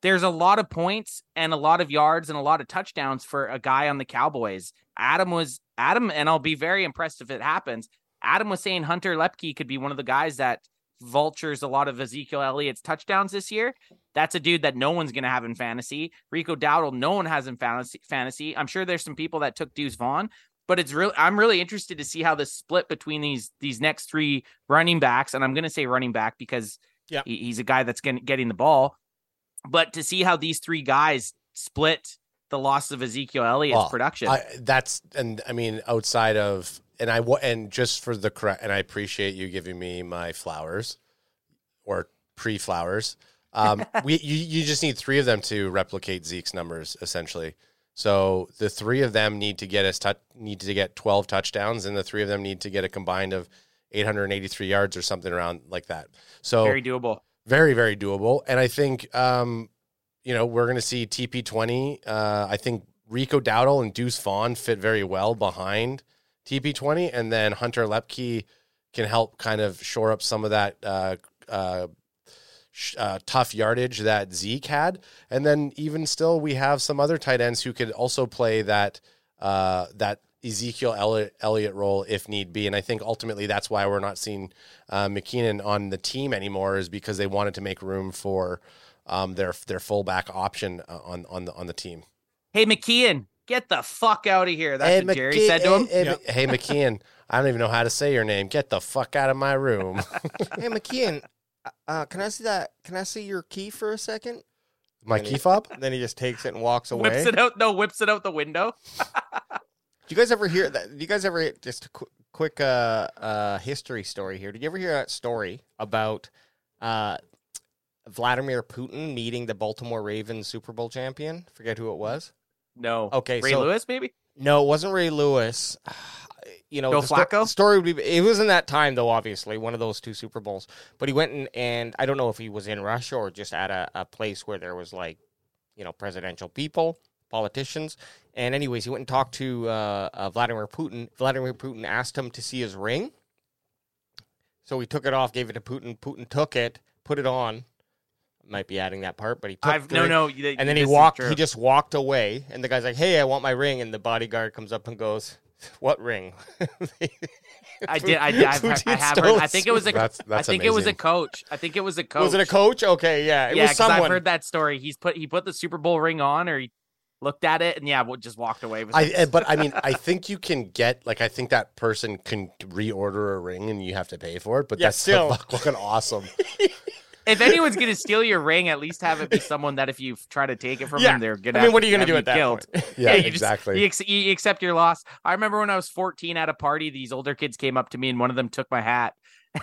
There's a lot of points and a lot of yards and a lot of touchdowns for a guy on the Cowboys. Adam was Adam, and I'll be very impressed if it happens. Adam was saying Hunter Luepke could be one of the guys that vultures a lot of Ezekiel Elliott's touchdowns this year, that's a dude that no one's going to have in fantasy. Rico Dowdle, no one has in fantasy, fantasy. I'm sure there's some people that took Deuce Vaughn, but it's really, I'm really interested to see how this split between these, these next three running backs. And I'm going to say running back because yeah. he, he's a guy that's getting, getting the ball, but to see how these three guys split the loss of Ezekiel Elliott's well, production. I, that's, and I mean, outside of, and I, and just for the correct, and I appreciate you giving me my flowers or pre-flowers. Um, we, you, you just need three of them to replicate Zeke's numbers essentially. So the three of them need to get us t- need to get twelve touchdowns, and the three of them need to get a combined of eight hundred eighty-three yards or something around like that. So very doable, very very doable. And I think um, you know we're going to see T P twenty. Uh, I think Rico Dowdle and Deuce Vaughn fit very well behind T P twenty, and then Hunter Luepke can help kind of shore up some of that uh, uh, Uh, tough yardage that Zeke had. And then even still, we have some other tight ends who could also play that uh, that Ezekiel Elliott, Elliott role if need be. And I think ultimately that's why we're not seeing uh, McKeon on the team anymore, is because they wanted to make room for um, their their fullback option on on the on the team. Hey McKeon, get the fuck out of here! That's hey, what McKe- Jerry said to him. Hey, yep. hey McKeon, I don't even know how to say your name. Get the fuck out of my room. Hey McKeon. Uh, can I see that? Can I see your key for a second? My key fob? Then he just takes it and walks away. Whips it out. No, whips it out the window. Do you guys ever hear that? Do you guys ever just a qu- quick uh, uh, history story here? Did you ever hear that story about uh, Vladimir Putin meeting the Baltimore Ravens Super Bowl champion? Forget who it was. No. Okay. Ray so, Lewis, maybe? No, it wasn't Ray Lewis. You know, Joe Flacco? The story would be, it was in that time though, obviously one of those two Super Bowls, but he went in, and I don't know if he was in Russia or just at a, a place where there was like, you know, presidential people, politicians. And anyways, he went and talked to uh, uh, Vladimir Putin. Vladimir Putin asked him to see his ring. So he took it off, gave it to Putin. Putin took it, put it on. Might be adding that part, but he took I've, the no, ring, no, you, and then he walked, he just walked away. And the guy's like, "Hey, I want my ring." And the bodyguard comes up and goes, "What ring?" I did. I, I, I, I have heard. I think it was a. That's, that's I think amazing. It was a coach. I think it was a coach. Was it a coach? Okay, yeah. It yeah, was someone. I've heard that story. He's put. He put the Super Bowl ring on, or he looked at it, and yeah, just walked away with it. I, but I mean, I think you can get like. I think that person can reorder a ring, and you have to pay for it. But yeah, that's still fucking awesome. If anyone's going to steal your ring, at least have it be someone that if you try to take it from yeah. them, they're going to I mean, have, what are you going to do at that point? Yeah, yeah, you exactly. Just, you, ex- you accept your loss. I remember when I was fourteen at a party, these older kids came up to me and one of them took my hat.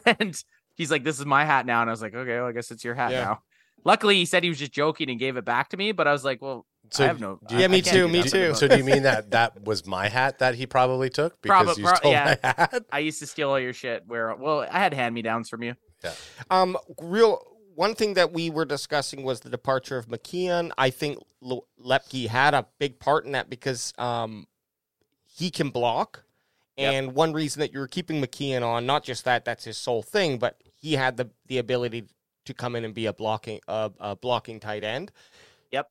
And he's like, "This is my hat now." And I was like, "Okay, well, I guess it's your hat yeah. now." Luckily, he said he was just joking and gave it back to me. But I was like, well, so I have no. You, I, yeah, me too. Me too. So do you mean that that was my hat that he probably took? Because probably, you stole yeah. my hat? I used to steal all your shit. Where Well, I had hand-me-downs from you. Yeah. Um, real one thing that we were discussing was the departure of McKeon. I think Le- Luepke had a big part in that because um, he can block. And yep. one reason that you were keeping McKeon on, not just that, that's his sole thing, but he had the, the ability to come in and be a blocking uh, a blocking tight end. Yep.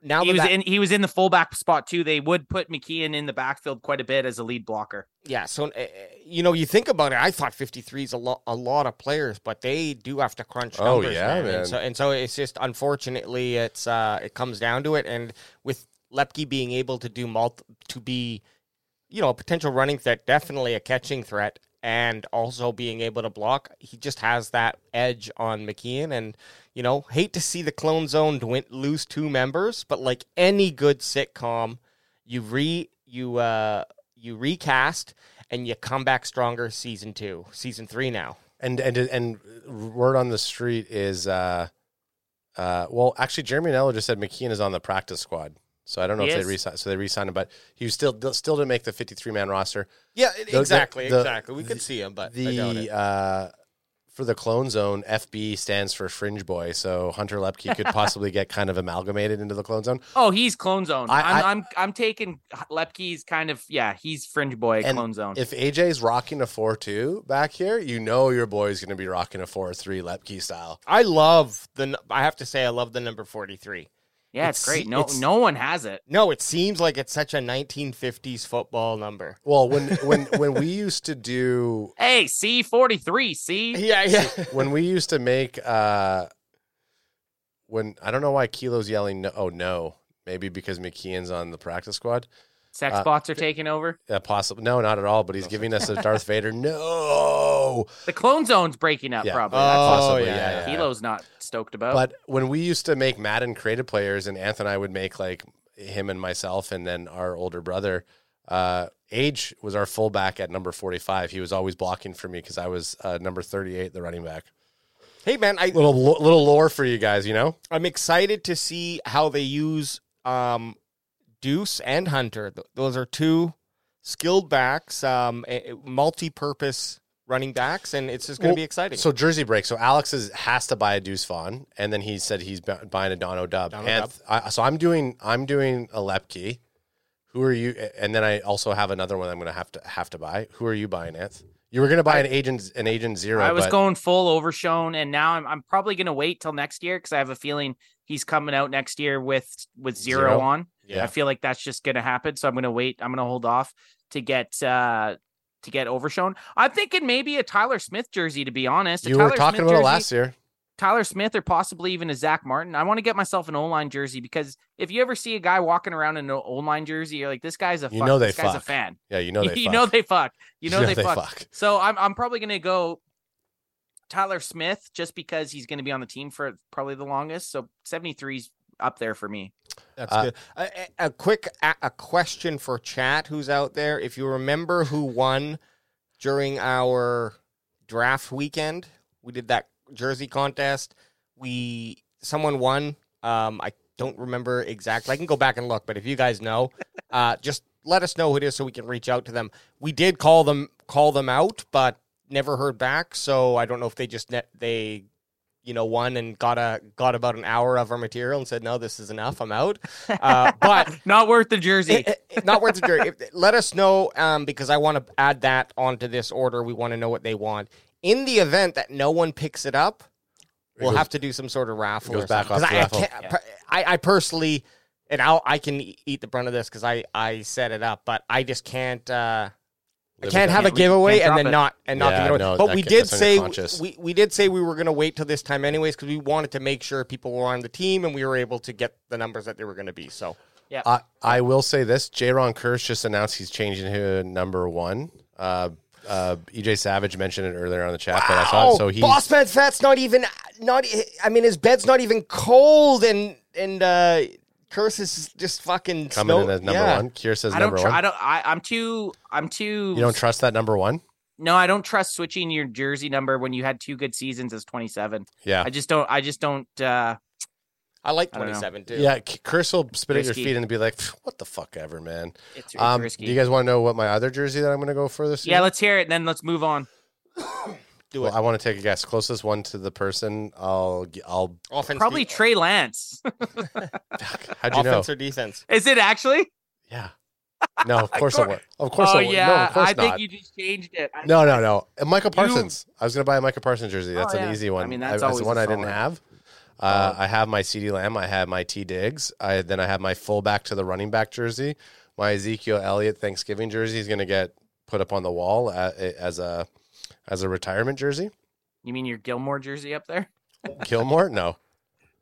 Now he was that, in he was in the fullback spot too. They would put McKeon in the backfield quite a bit as a lead blocker. Yeah, so uh, you know, you think about it. I thought fifty-three is a lot a lot of players, but they do have to crunch numbers. Oh yeah, man. Man. And so and so it's just unfortunately it's uh, it comes down to it. And with Luepke being able to do multi- to be, you know, a potential running threat, definitely a catching threat, and also being able to block, he just has that edge on McKeon. And, you know, hate to see the clone zone lose two members, but like any good sitcom, you re you uh you recast and you come back stronger season two, season three now. And and and word on the street is uh uh well actually Jeremy Nello just said McKeon is on the practice squad. So I don't know he if is. they re-signed, so they re-signed him, but he was still still didn't make the fifty-three man roster. Yeah, the, exactly, the, exactly. We the, could see him, but the I doubt it. Uh, for the clone zone, F B stands for Fringe Boy, so Hunter Luepke could possibly get kind of amalgamated into the clone zone. Oh, he's clone zone. I, I'm, I, I'm I'm taking Lepke's kind of yeah, he's Fringe Boy clone zone. If A J's rocking a four two back here, you know your boy's going to be rocking a four three Luepke style. I love the. I have to say, I love the number forty-three. Yeah, it's, it's great. No, it's, no one has it. No, it seems like it's such a nineteen fifties football number. Well, when when when we used to do hey, C forty-three, C. Yeah, yeah. When we used to make uh, when I don't know why Kilo's yelling. No, oh no, maybe because McKeon's on the practice squad. Sex uh, bots are taking over. Yeah, possible. No, not at all. But he's no, giving us a Darth Vader. No, the clone zone's breaking up. Yeah. Probably. Oh, That's possibly, yeah, yeah, yeah. Kilo's not stoked about. But when we used to make Madden creative players, and Anthony and I would make like him and myself, and then our older brother, uh, Age was our fullback at number forty-five. He was always blocking for me because I was uh, number thirty-eight, the running back. Hey man, I little little lore for you guys. You know, I'm excited to see how they use. Um, Deuce and Hunter, those are two skilled backs, um, multi-purpose running backs, and it's just going to well, be exciting. So jersey break. So Alex is, has to buy a Deuce Vaughn, and then he said he's buying a Don O'Dubb. Don O'Dubb. I, so I'm doing I'm doing a Luepke. Who are you? And then I also have another one I'm going to have to have to buy. Who are you buying, Anth? You were going to buy I, an agent an agent zero. I was but... going full Overshown, and now I'm I'm probably going to wait till next year because I have a feeling he's coming out next year with with zero, zero? on. Yeah. I feel like that's just going to happen. So I'm going to wait. I'm going to hold off to get uh, to get Overshown. I'm thinking maybe a Tyler Smith jersey, to be honest. You were talking about it last year. Tyler Smith or possibly even a Zach Martin. I want to get myself an O-line jersey because if you ever see a guy walking around in an O-line jersey, you're like, this guy's a fuck. You know they this guy's fuck. a fan. Yeah, you know they you, fuck. You know they fuck. You know, you know they, they fuck. fuck. So I'm I'm probably going to go Tyler Smith just because he's going to be on the team for probably the longest. So seventy-three's up there for me. That's uh, good. A, a quick a, a question for chat who's out there. If you remember who won during our draft weekend, we did that jersey contest. We someone won. Um, I don't remember exactly. I can go back and look, but if you guys know, uh, just let us know who it is so we can reach out to them. We did call them call them out, but never heard back. So I don't know if they just net they. you know, won and got a got about an hour of our material and said, no, this is enough. I'm out. Uh, but not worth the jersey. it, it, not worth the jersey. If, let us know um, because I want to add that onto this order. We want to know what they want. In the event that no one picks it up, we'll it goes, have to do some sort of raffle. Goes back off the I, raffle. I, yeah. I, I personally, and I'll, I can eat the brunt of this because I, I set it up, but I just can't. Uh, I can't have a giveaway and then it. not and not yeah, give it away. No, but we can, did say we, we did say we were going to wait till this time anyways because we wanted to make sure people were on the team and we were able to get the numbers that they were going to be. So yeah, I, I will say this: Jourdan Lewis just announced he's changing to number one. Uh, uh, E J Savage mentioned it earlier on the chat, wow. but I saw it. So he Boss Man's fat's not even not. I mean, his bed's not even cold, and and. Uh, Curse is just fucking coming snow. in as number yeah. one. Cure says number I don't tr- one. I don't. I, I'm too. I'm too. You don't trust that number one? No, I don't trust switching your jersey number when you had two good seasons as twenty-seven. Yeah, I just don't. I just don't. Uh, I like twenty-seven I too. Yeah, Curse will spit risky. at your feet and be like, "What the fuck ever, man." It's really um, risky. Do you guys want to know what my other jersey that I'm going to go for this year? Yeah, let's hear it and then let's move on. Do well, it. I want to take a guess. Closest one to the person, I'll I'll Offense probably defense. Trey Lance. How'd you know? Offense or defense? Is it actually? Yeah. No, of course it was. Of course it oh, was. Yeah. No, of course I not. think you just changed it. I no, no, no. And Micah Parsons. You... I was going to buy a Micah Parsons jersey. That's oh, yeah. an easy one. I mean, that's, I, that's the one I didn't have. Uh, oh. I have my CeeDee Lamb. I have my T Diggs. I then I have my fullback to the running back jersey. My Ezekiel Elliott Thanksgiving jersey is going to get put up on the wall at, as a. As a retirement jersey? You mean your Gilmore jersey up there? Gilmore? No.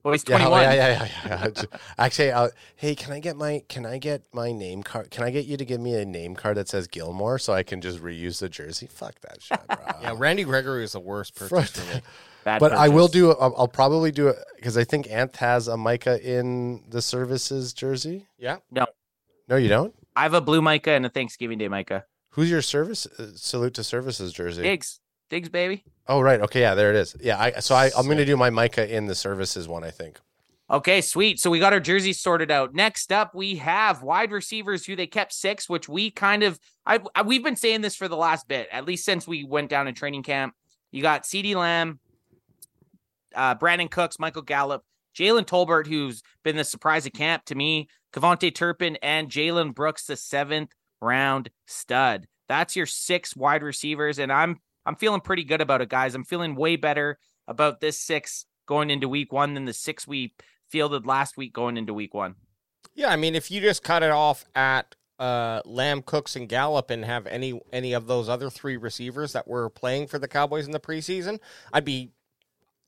Well, he's twenty-one. Yeah, yeah, yeah. yeah, yeah. Actually, I'll, hey, can I get my can I get my name card? Can I get you to give me a name card that says Gilmore so I can just reuse the jersey? Fuck that shit, bro. Yeah, Randy Gregory is the worst purchase for me. Bad but purchase. I will do. I'll, I'll probably do it because I think Anth has a Micah in the services jersey. Yeah. No. No, you don't. I have a blue Micah and a Thanksgiving Day Micah. Who's your service uh, salute to services jersey? Diggs, Diggs, baby. Oh right, okay, yeah, there it is. Yeah, I so I, I'm going to do my Micah in the services one, I think. Okay, sweet. So we got our jerseys sorted out. Next up, we have wide receivers who they kept six, which we kind of I, I we've been saying this for the last bit, at least since we went down to training camp. You got CeeDee Lamb, uh, Brandon Cooks, Michael Gallup, Jalen Tolbert, who's been the surprise of camp to me, Kevontae Turpin, and Jalen Brooks, the seventh round stud. That's your six wide receivers, and I'm I'm feeling pretty good about it, guys. I'm feeling way better about this six going into week one than the six we fielded last week going into week one. Yeah, I mean, if you just cut it off at uh, Lamb, Cooks, and Gallup and have any any of those other three receivers that were playing for the Cowboys in the preseason, I'd be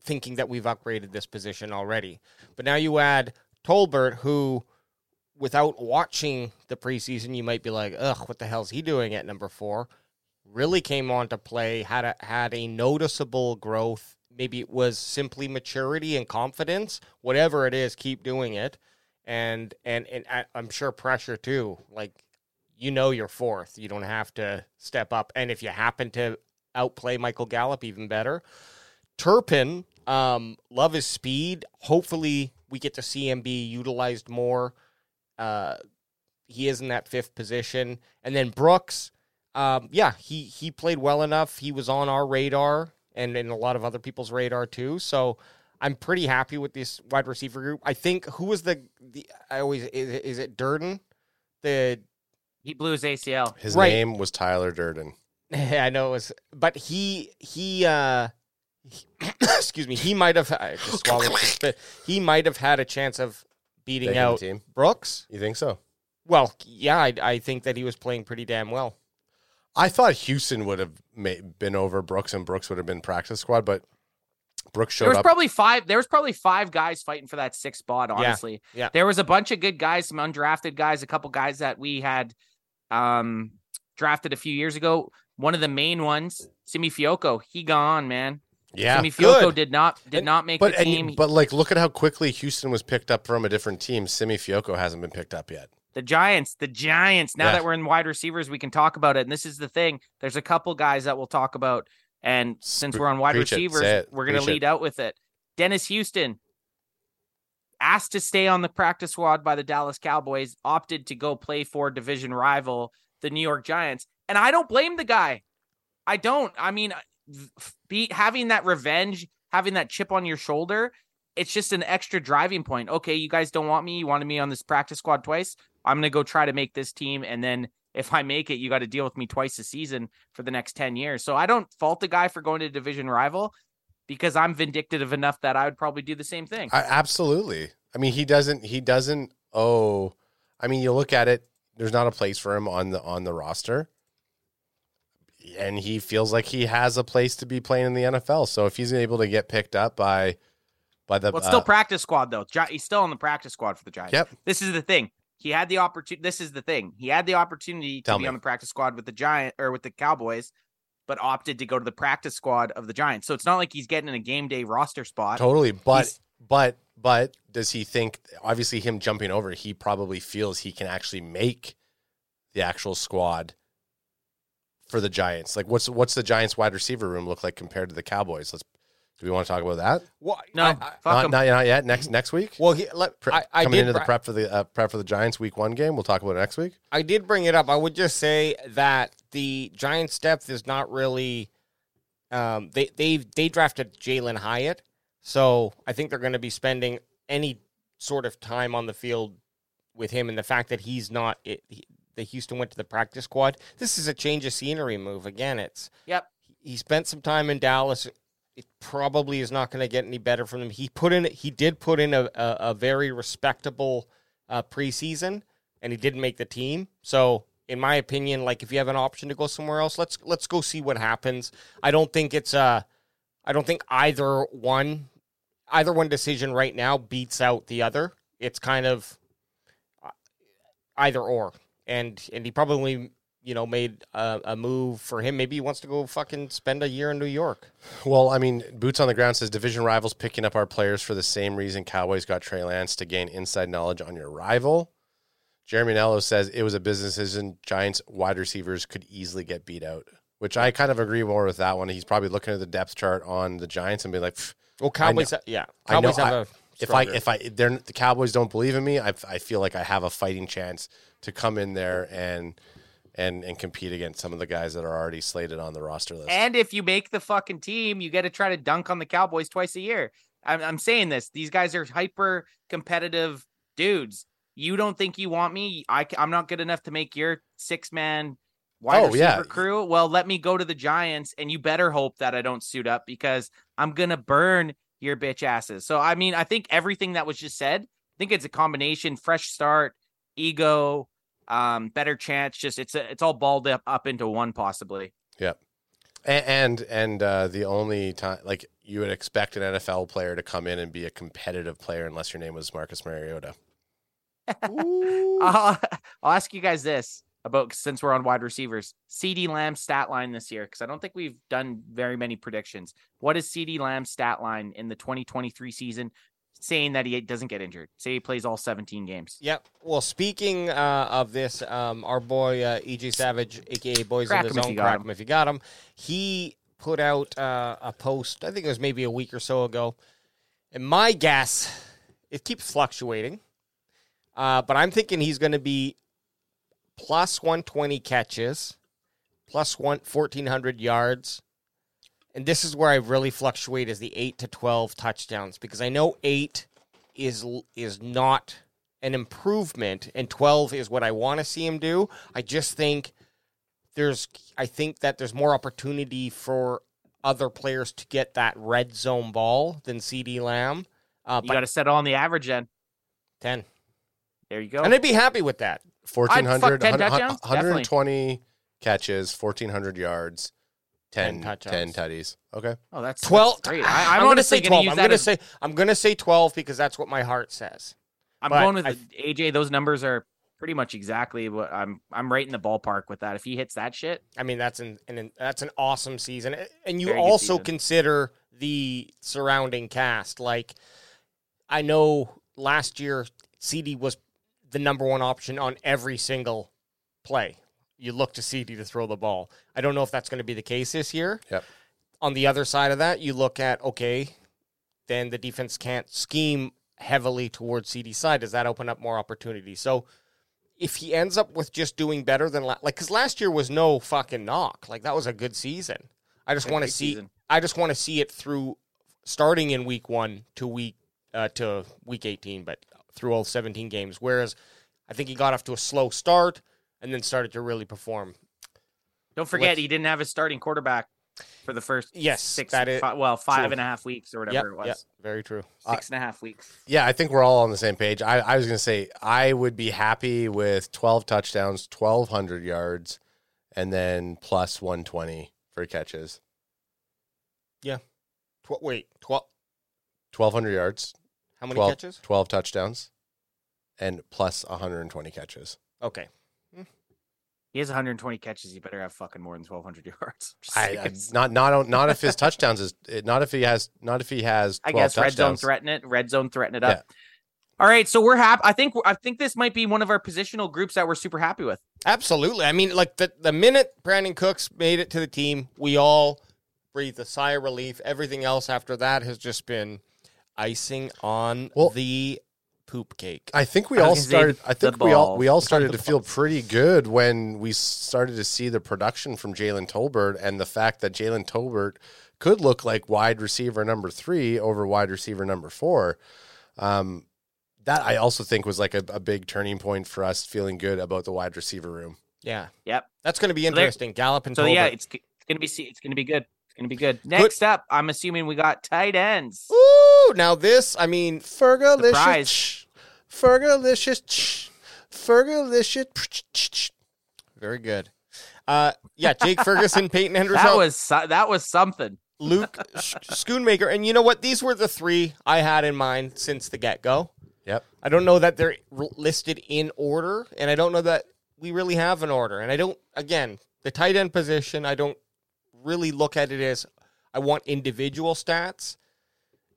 thinking that we've upgraded this position already. But now you add Tolbert, who, without watching the preseason, you might be like, ugh, what the hell's he doing at number four? Really came on to play, had a, had a noticeable growth. Maybe it was simply maturity and confidence. Whatever it is, keep doing it. And and and I, I'm sure pressure too. Like, you know, you're fourth. You don't have to step up. And if you happen to outplay Michael Gallup, even better. Turpin, um, love his speed. Hopefully, we get to see him be utilized more. Uh, he is in that fifth position. And then Brooks, um, yeah, he he played well enough. He was on our radar and in a lot of other people's radar too. So I'm pretty happy with this wide receiver group. I think who was the, the I always is it, is it Jourdan? The he blew his A C L. His right. name was Tyler Jourdan. I know it was, but he he uh he, excuse me, he might have I just swallowed the spit. He might have had a chance of beating Taking out team. Brooks. You think so? Well, yeah, I I think that he was playing pretty damn well. I thought Houston would have been over Brooks, and Brooks would have been practice squad, but Brooks showed up. There was up. probably five. There was probably five guys fighting for that sixth spot. Honestly, yeah, yeah. There was a bunch of good guys, some undrafted guys, a couple guys that we had um, drafted a few years ago. One of the main ones, Simi Fioco, he gone, man. Yeah, Simi Fioco good. did not did and, not make but, the team. And, but like, look at how quickly Houston was picked up from a different team. Simi Fioco hasn't been picked up yet. The Giants, the Giants. Now yeah. that we're in wide receivers, we can talk about it. And this is the thing: there's a couple guys that we'll talk about. And since we're on wide Preach receivers, it, we're going to lead it. out with it. Dennis Houston, asked to stay on the practice squad by the Dallas Cowboys, opted to go play for division rival, the New York Giants. And I don't blame the guy. I don't. I mean, be, having that revenge, having that chip on your shoulder, it's just an extra driving point. Okay, you guys don't want me. You wanted me on this practice squad twice. I'm going to go try to make this team, and then if I make it, you got to deal with me twice a season for the next ten years. So I don't fault the guy for going to a division rival, because I'm vindictive enough that I would probably do the same thing. I, absolutely. I mean, he doesn't, he doesn't, oh, I mean, you look at it, there's not a place for him on the, on the roster, and he feels like he has a place to be playing in the N F L. So if he's able to get picked up by, by the, well, it's still uh, practice squad though. Gi- he's still on the practice squad for the Giants. Yep. This is the thing. He had the opportunity. This is the thing. He had the opportunity Tell to be me. on the practice squad with the Giant or with the Cowboys, but opted to go to the practice squad of the Giants. So it's not like he's getting in a game day roster spot. Totally. But, he's, but, but does he think, obviously him jumping over, he probably feels he can actually make the actual squad for the Giants. Like what's, what's the Giants wide receiver room look like compared to the Cowboys? Let's, do we want to talk about that? Well, no, I, I, not, not, not yet. Next next week. Well, he, let, Pre- I, I coming did into br- the prep for the uh, prep for the Giants Week One game, we'll talk about it next week. I did bring it up. I would just say that the Giants' depth is not really. Um, they they they drafted Jalen Hyatt, so I think they're going to be spending any sort of time on the field with him, and the fact that he's not. It, he, the Houston went to the practice squad. This is a change of scenery move. Again, it's yep. He spent some time in Dallas. It probably is not going to get any better from him. He put in, he did put in a, a, a very respectable uh, preseason, and he didn't make the team. So, in my opinion, like if you have an option to go somewhere else, let's let's go see what happens. I don't think it's uh, I don't think either one, either one decision right now beats out the other. It's kind of either or, and and he probably. You know, made a, a move for him. Maybe he wants to go fucking spend a year in New York. Well, I mean, Boots on the Ground says division rivals picking up our players for the same reason Cowboys got Trey Lance, to gain inside knowledge on your rival. Jeremy Nello says it was a business decision. Giants wide receivers could easily get beat out, which I kind of agree more with that one. He's probably looking at the depth chart on the Giants and be like, "Well, Cowboys, ha- yeah, Cowboys I know, have I, a stronger. if I if I they're the Cowboys don't believe in me, I I feel like I have a fighting chance to come in there and." And and compete against some of the guys that are already slated on the roster list. And if you make the fucking team, you got to try to dunk on the Cowboys twice a year. I'm, I'm saying this. These guys are hyper competitive dudes. You don't think you want me? I, I'm not good enough to make your six-man wide oh, receiver yeah. crew? Well, let me go to the Giants, and you better hope that I don't suit up, because I'm going to burn your bitch asses. So, I mean, I think everything that was just said, I think it's a combination, fresh start, ego, um, better chance. Just it's a, it's all balled up, up into one possibly. Yeah. And, and, and uh, the only time, like, you would expect an N F L player to come in and be a competitive player unless your name was Marcus Mariota. I'll, I'll ask you guys this about, since we're on wide receivers, CeeDee Lamb's stat line this year, because I don't think we've done very many predictions. What is CeeDee Lamb's stat line in the twenty twenty-three season, saying that he doesn't get injured? Say he plays all seventeen games. Yep. Well, speaking uh, of this, um, our boy uh, E J Savage, a k a. Boys in the Zone, crack him if you got him. He put out uh, a post, I think it was maybe a week or so ago, and my guess, it keeps fluctuating. Uh, but I'm thinking he's going to be plus one hundred twenty catches, plus one, fourteen hundred yards. And this is where I really fluctuate, is the eight to twelve touchdowns, because I know eight is is not an improvement, and twelve is what I want to see him do. I just think there's I think that there's more opportunity for other players to get that red zone ball than CeeDee Lamb. Uh, you got to settle on the average then. ten. There you go. And I'd be happy with that. fourteen hundred, one hundred, one hundred twenty catches, fourteen hundred yards, ten, ten, ten tutties. Okay. Oh, that's twelve. That's great. I, I'm, I'm going to say twelve. I'm going to as... say I'm going to say twelve because that's what my heart says. I'm but going with I, A J. Those numbers are pretty much exactly what I'm. I'm right in the ballpark with that. If he hits that shit, I mean that's an, an that's an awesome season. And you also consider the surrounding cast. Like, I know last year CeeDee was the number one option on every single play. You look to CeeDee to throw the ball. I don't know if that's going to be the case this year. Yep. On the other side of that, you look at, okay, then the defense can't scheme heavily towards CeeDee's side. Does that open up more opportunity? So if he ends up with just doing better than la- like, because last year was no fucking knock. Like, that was a good season. I just want to see. Season. I just want to see it through, starting in week one to week uh, to week eighteen, but through all seventeen games, whereas I think he got off to a slow start and then started to really perform. Don't forget, Let's, he didn't have his starting quarterback for the first yes, six, that is, five, well, five true. and a half weeks or whatever yep, it was. Yep, very true. Six uh, and a half weeks. Yeah, I think we're all on the same page. I, I was going to say, I would be happy with twelve touchdowns, twelve hundred yards, and then plus one hundred twenty for catches. Yeah. Tw- wait, twelve. twelve hundred yards. How many twelve, catches? twelve touchdowns and plus one hundred twenty catches. Okay. He has one hundred twenty catches. He better have fucking more than twelve hundred yards. I, I, not not not if his touchdowns is not if he has not if he has. twelve I guess touchdowns. Red zone threaten it. Red zone threaten it up. Yeah. All right, so we're happy. I think I think this might be one of our positional groups that we're super happy with. Absolutely. I mean, like the the minute Brandon Cooks made it to the team, we all breathed a sigh of relief. Everything else after that has just been icing on well, the poop cake. I think we all started. I think we all we all started to feel pretty good when we started to see the production from Jalen Tolbert and the fact that Jalen Tolbert could look like wide receiver number three over wide receiver number four. Um, that I also think was like a, a big turning point for us feeling good about the wide receiver room. Yeah. Yep. That's going to be interesting. So Gallup and so Tolbert. Yeah, it's it's going to be it's going to be good. Gonna be good. Next good. Up, I'm assuming we got tight ends. Ooh, now this, I mean, Fergalicious, Fergalicious, Fergalicious. Very good. Uh, yeah, Jake Ferguson, Peyton Henderson. That was that was something. Luke Schoonmaker, and you know what? These were the three I had in mind since the get-go. Yep. I don't know that they're listed in order, and I don't know that we really have an order. And I don't. Again, the tight end position, I don't. Really look at it as I want individual stats.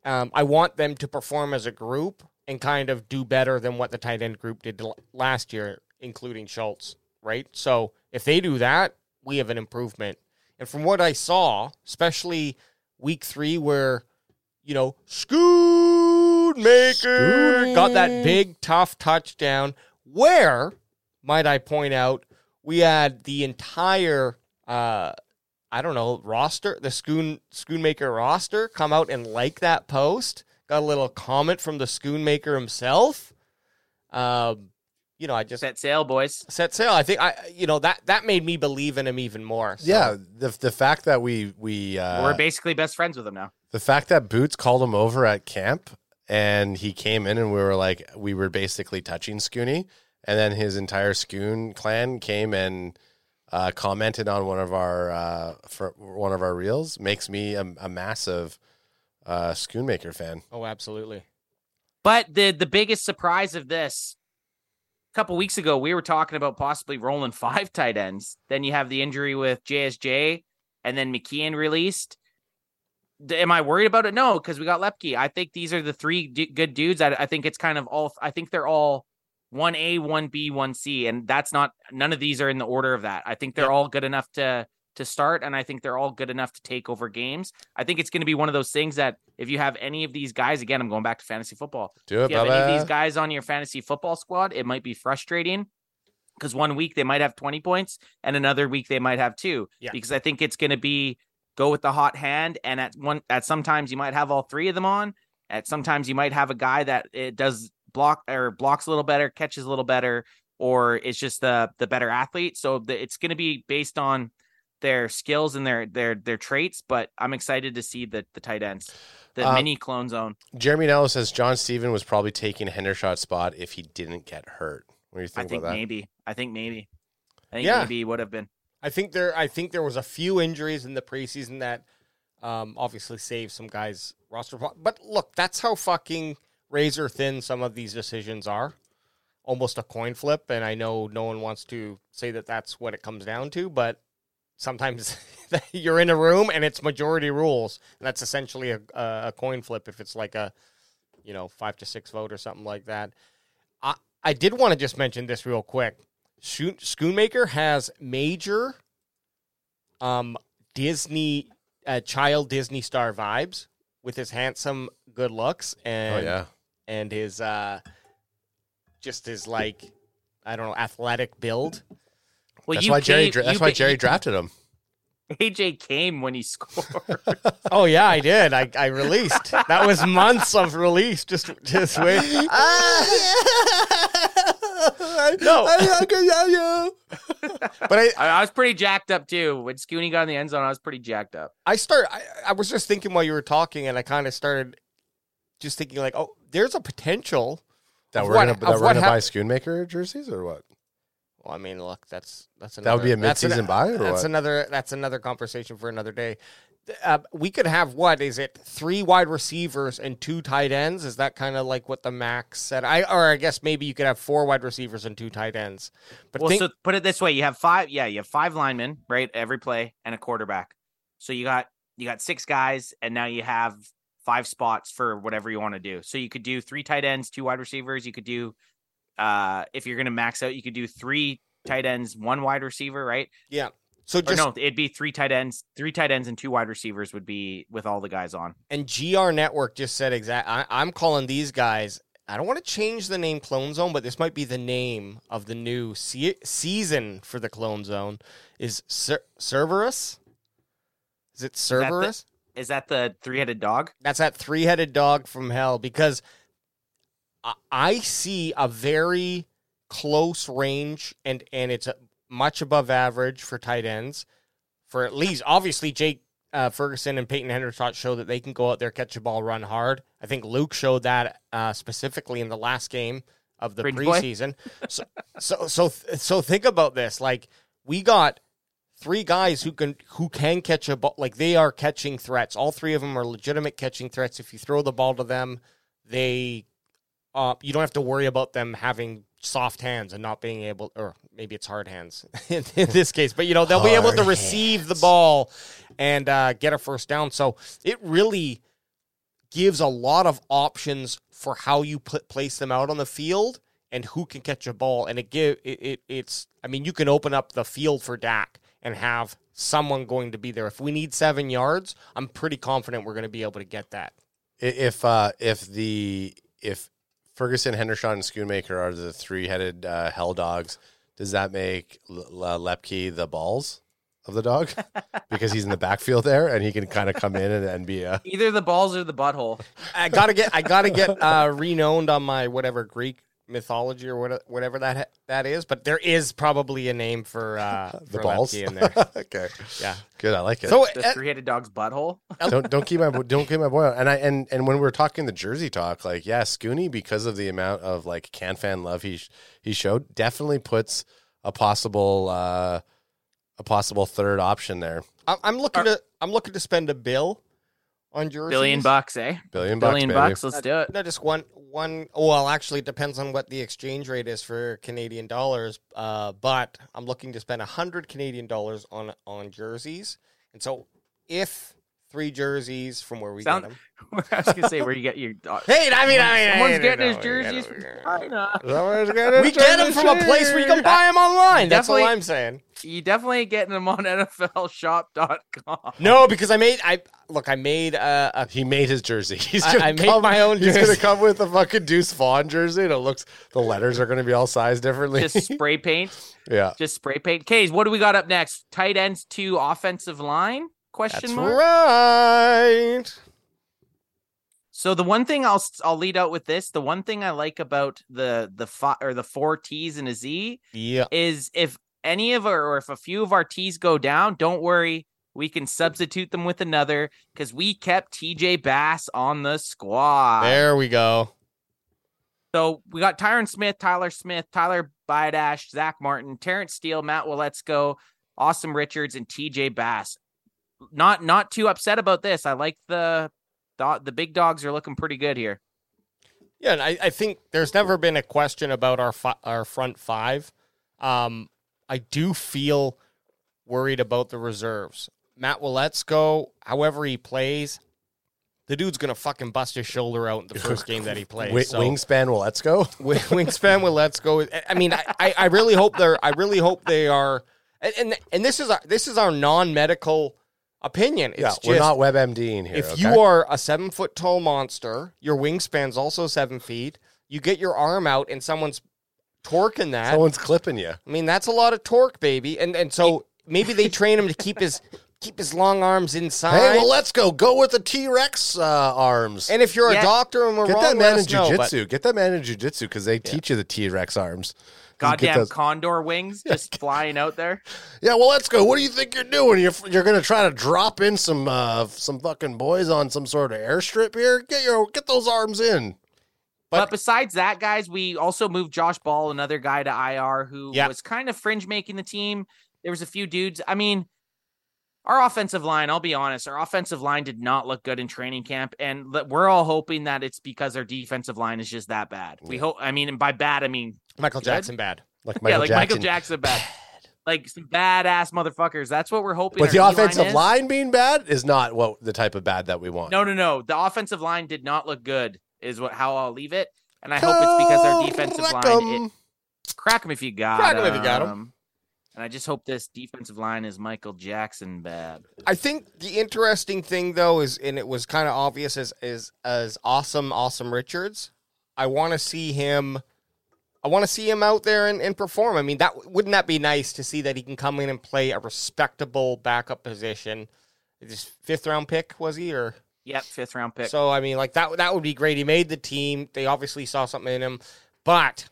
Um, I want them to perform as a group and kind of do better than what the tight end group did last year, including Schultz, right? So if they do that, we have an improvement. And from what I saw, especially week three where, you know, Schoonmaker got that big, tough touchdown where, might I point out, we had the entire uh I don't know, roster, the Schoon Schoonmaker roster, come out and like that post. Got a little comment from the Schoonmaker himself. Um, you know, I just set sail, boys. Set sail. I think I, you know, that that made me believe in him even more. So. Yeah, the the fact that we we uh, we're basically best friends with him now. The fact that Boots called him over at camp and he came in and we were like we were basically touching Scooney, and then his entire Scoon clan came and uh, commented on one of our uh, for one of our reels makes me a, a massive uh, Schoonmaker fan. Oh, absolutely. But the the biggest surprise of this. A couple weeks ago, we were talking about possibly rolling five tight ends. Then you have the injury with J S J and then McKeon released. Am I worried about it? No, because we got Luepke. I think these are the three d- good dudes. I, I think it's kind of all, I think they're all one A, one B, one C. And that's not, none of these are in the order of that. I think they're yep. all good enough to, to start. And I think they're all good enough to take over games. I think it's going to be one of those things that if you have any of these guys, again, I'm going back to fantasy football. Do it, if you have Bubba. Any of these guys on your fantasy football squad, it might be frustrating because one week they might have twenty points and another week they might have two, yeah. because I think it's going to be go with the hot hand. And at one, at sometimes you might have all three of them on. At sometimes you might have a guy that it does block or blocks a little better, catches a little better, or it's just the, the better athlete. So the, it's going to be based on their skills and their their their traits, but I'm excited to see the, the tight ends, the um, mini clone zone. Jeremy Nello says John Steven was probably taking Hendershot's spot if he didn't get hurt. What do you think I about think that? Maybe. I think maybe. I think yeah. maybe he would have been. I think there I think there was a few injuries in the preseason that um, obviously saved some guys' roster. But look, that's how fucking razor thin some of these decisions are. Almost a coin flip, and I know no one wants to say that that's what it comes down to, but sometimes you're in a room and it's majority rules. And that's essentially a, a coin flip if it's like a, you know, five to six vote or something like that. I, I did want to just mention this real quick. Schoonmaker has major um, Disney, uh, child Disney star vibes with his handsome good looks and, oh, yeah. and his, uh, just his like, I don't know, athletic build. Well, that's why Jerry. Came, that's you, why Jerry drafted him. A J came when he scored. Oh yeah, I did. I, I released. That was months of release. Just just wait. No, but I, I was pretty jacked up too when Scooney got in the end zone. I was pretty jacked up. I start. I, I was just thinking while you were talking, and I kind of started just thinking like, oh, there's a potential that we're what, gonna that we're gonna hap- buy Schoonmaker jerseys or what. Well, I mean, look, that's that's another, that would be a mid-season buy. Or that's what? another that's another conversation for another day. Uh, we could have what is it? Three wide receivers and two tight ends. Is that kind of like what the max said? I or I guess maybe you could have four wide receivers and two tight ends. But well, think- so put it this way: you have five. Yeah, you have five linemen, right? Every play and a quarterback. So you got you got six guys, and now you have five spots for whatever you want to do. So you could do three tight ends, two wide receivers. You could do. Uh, if you're going to max out, you could do three tight ends, one wide receiver, right? Yeah. So just or no, it'd be three tight ends, three tight ends and two wide receivers would be with all the guys on. And G R Network just said exact. I, I'm calling these guys. I don't want to change the name Clone Zone, but this might be the name of the new se- season for the Clone Zone. Is Cer- Cerberus? Is it Cerberus? Is that the, the three-headed dog? That's that three-headed dog from hell because. I see a very close range, and, and it's much above average for tight ends. For at least, obviously, Jake uh, Ferguson and Peyton Hendershot show that they can go out there, catch the ball, run hard. I think Luke showed that uh, specifically in the last game of the Bridge preseason. so, so, so, so think about this: like we got three guys who can who can catch a ball, like they are catching threats. All three of them are legitimate catching threats. If you throw the ball to them, they Uh, you don't have to worry about them having soft hands and not being able, or maybe it's hard hands in, in this case, but you know, they'll hard be able to hands. receive the ball and uh, get a first down. So it really gives a lot of options for how you put, place them out on the field and who can catch a ball. And it give it, it it's, I mean, you can open up the field for Dak and have someone going to be there. If we need seven yards, I'm pretty confident we're going to be able to get that. If, uh, if the, if, Ferguson, Hendershot, and Schoonmaker are the three-headed uh, hell dogs. Does that make L- L- Luepke the balls of the dog? Because he's in the backfield there, and he can kind of come in and, and be a... Either the balls or the butthole. I gotta get I gotta get uh, renowned on my whatever Greek mythology or what, whatever that that is, but there is probably a name for uh, the for balls in there. Okay, yeah, good. I like it. So the uh, three-headed dog's butthole. don't don't keep my don't keep my boy on. And I and, and when we were talking the Jersey talk, like yeah, Scooney, because of the amount of like can fan love he he showed, definitely puts a possible uh, a possible third option there. I, I'm looking Are, to I'm looking to spend a bill. On jerseys. Billion bucks, eh? Billion bucks, Billion bucks, let's do it. No, just one, one. Well, actually, it depends on what the exchange rate is for Canadian dollars. Uh, but I'm looking to spend one hundred Canadian dollars on, on jerseys. And so if three jerseys from where we Sound, get them. I was going to say where you get your... Uh, hey, I mean, I mean... Someone's I getting his jerseys from China. We get them from a place where you can buy them online. That's all I'm saying. You definitely ain't getting them on N F L shop dot com. No, because I made... I Look, I made a... a he made his jersey. He's gonna I, I made come, my own jersey. He's going to come with a fucking Deuce Vaughn jersey, and it looks... The letters are going to be all sized differently. Just spray paint? Yeah. Just spray paint. Kays, what do we got up next? Tight ends to offensive line? Question That's mark. Right. So the one thing I'll I'll lead out with this, the one thing I like about the the fi- or the four T's and a Z yeah. is if any of our or if a few of our T's go down, don't worry, we can substitute them with another because we kept T J Bass on the squad. There we go. So we got Tyron Smith, Tyler Smith, Tyler Biadasz, Zach Martin, Terrence Steele, Matt Waletzko, Awesome Richards, and T J Bass. Not not too upset about this. I like the, the the big dogs are looking pretty good here. Yeah, and I, I think there's never been a question about our fi- our front five. Um, I do feel worried about the reserves. Matt Waletzko, however he plays, the dude's going to fucking bust his shoulder out in the first game that he plays. W- so. Wingspan Waletzko? Wingspan Waletzko. I mean, I, I really hope they're. I really hope they are. And and, and this is our, this is our non-medical opinion. It's yeah, just, we're not WebMD in here. If okay? you are a seven foot tall monster, your wingspan's also seven feet. You get your arm out, and someone's torquing that. Someone's clipping you. I mean, that's a lot of torque, baby. And and so maybe they train him to keep his keep his long arms inside. Hey, well, let's go. Go with the T Rex uh, arms. And if you're yeah. a doctor and we're get wrong, that man in jujitsu. No, but... Get that man in jujitsu because they yeah. teach you the T Rex arms. Goddamn condor wings just flying out there. Yeah, well, let's go. What do you think you're doing? You're you're gonna try to drop in some uh, some fucking boys on some sort of airstrip here. Get your get those arms in. But, but besides that, guys, we also moved Josh Ball, another guy, to I R, who yep. was kind of fringe making the team. There was a few dudes. I mean, our offensive line. I'll be honest, our offensive line did not look good in training camp, and we're all hoping that it's because our defensive line is just that bad. Yeah. We hope. I mean, and by bad, I mean. Michael Jackson bad. Like Michael yeah, like Jackson. Michael Jackson bad. Like some badass motherfuckers. That's what we're hoping. But the offensive line being bad is not what the type of bad that we want. No, no, no. The offensive line did not look good is what how I'll leave it. And I hope it's because our defensive line. It, crack them if you got crack them. Crack them if you got them. And I just hope this defensive line is Michael Jackson bad. I think the interesting thing, though, is, and it was kind of obvious, is, is, is awesome, awesome Richards. I want to see him... I want to see him out there and, and perform. I mean, that wouldn't that be nice to see that he can come in and play a respectable backup position? His fifth round pick, was he? Or Yep, fifth round pick. So, I mean, like that that would be great. He made the team. They obviously saw something in him. But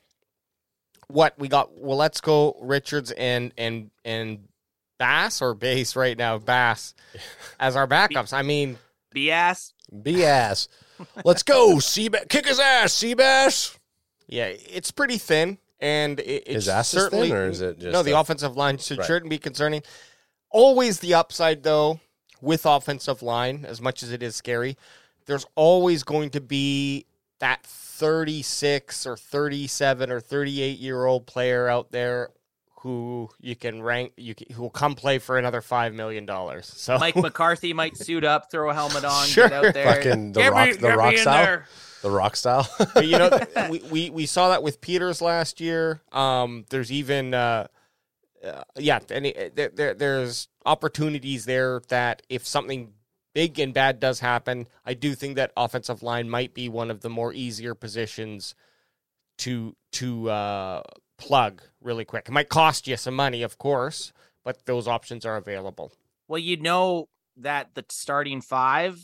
what we got, well, let's go Richards and and and Bass or Bass right now, Bass, as our backups. I mean. B S. B S. Let's go, Seabass. Kick his ass, Seabass. Yeah, it's pretty thin, and it, it's is certainly... Is thin, or is it just... No, the a, offensive line should, right. shouldn't be concerning. Always the upside, though, with offensive line, as much as it is scary, there's always going to be that thirty-six or thirty-seven or thirty-eight-year-old player out there who you can rank, you can, who will come play for another five million dollars. So Mike McCarthy might suit up, throw a helmet on, sure. get out there. Fucking the get rock, me, the rock style. There. The rock style. But, you know, we, we, we saw that with Peters last year. Um, there's even, uh, uh, yeah, any, there, there, there's opportunities there that if something big and bad does happen, I do think that offensive line might be one of the more easier positions to to uh, plug really quick. It might cost you some money, of course, but those options are available. Well, you know that the starting five,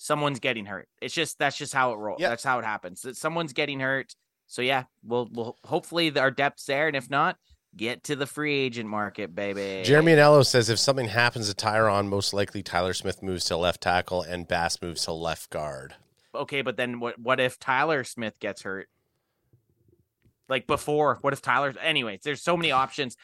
someone's getting hurt. It's just, that's just how it rolls. Yep. That's how it happens. Someone's getting hurt. So yeah, we'll we'll hopefully our depth's there, and if not, get to the free agent market, baby. Jeremy Anello says if something happens to Tyron, most likely Tyler Smith moves to left tackle and Bass moves to left guard. Okay, but then what? What if Tyler Smith gets hurt? Like before, what if Tyler? Anyways, there's so many options.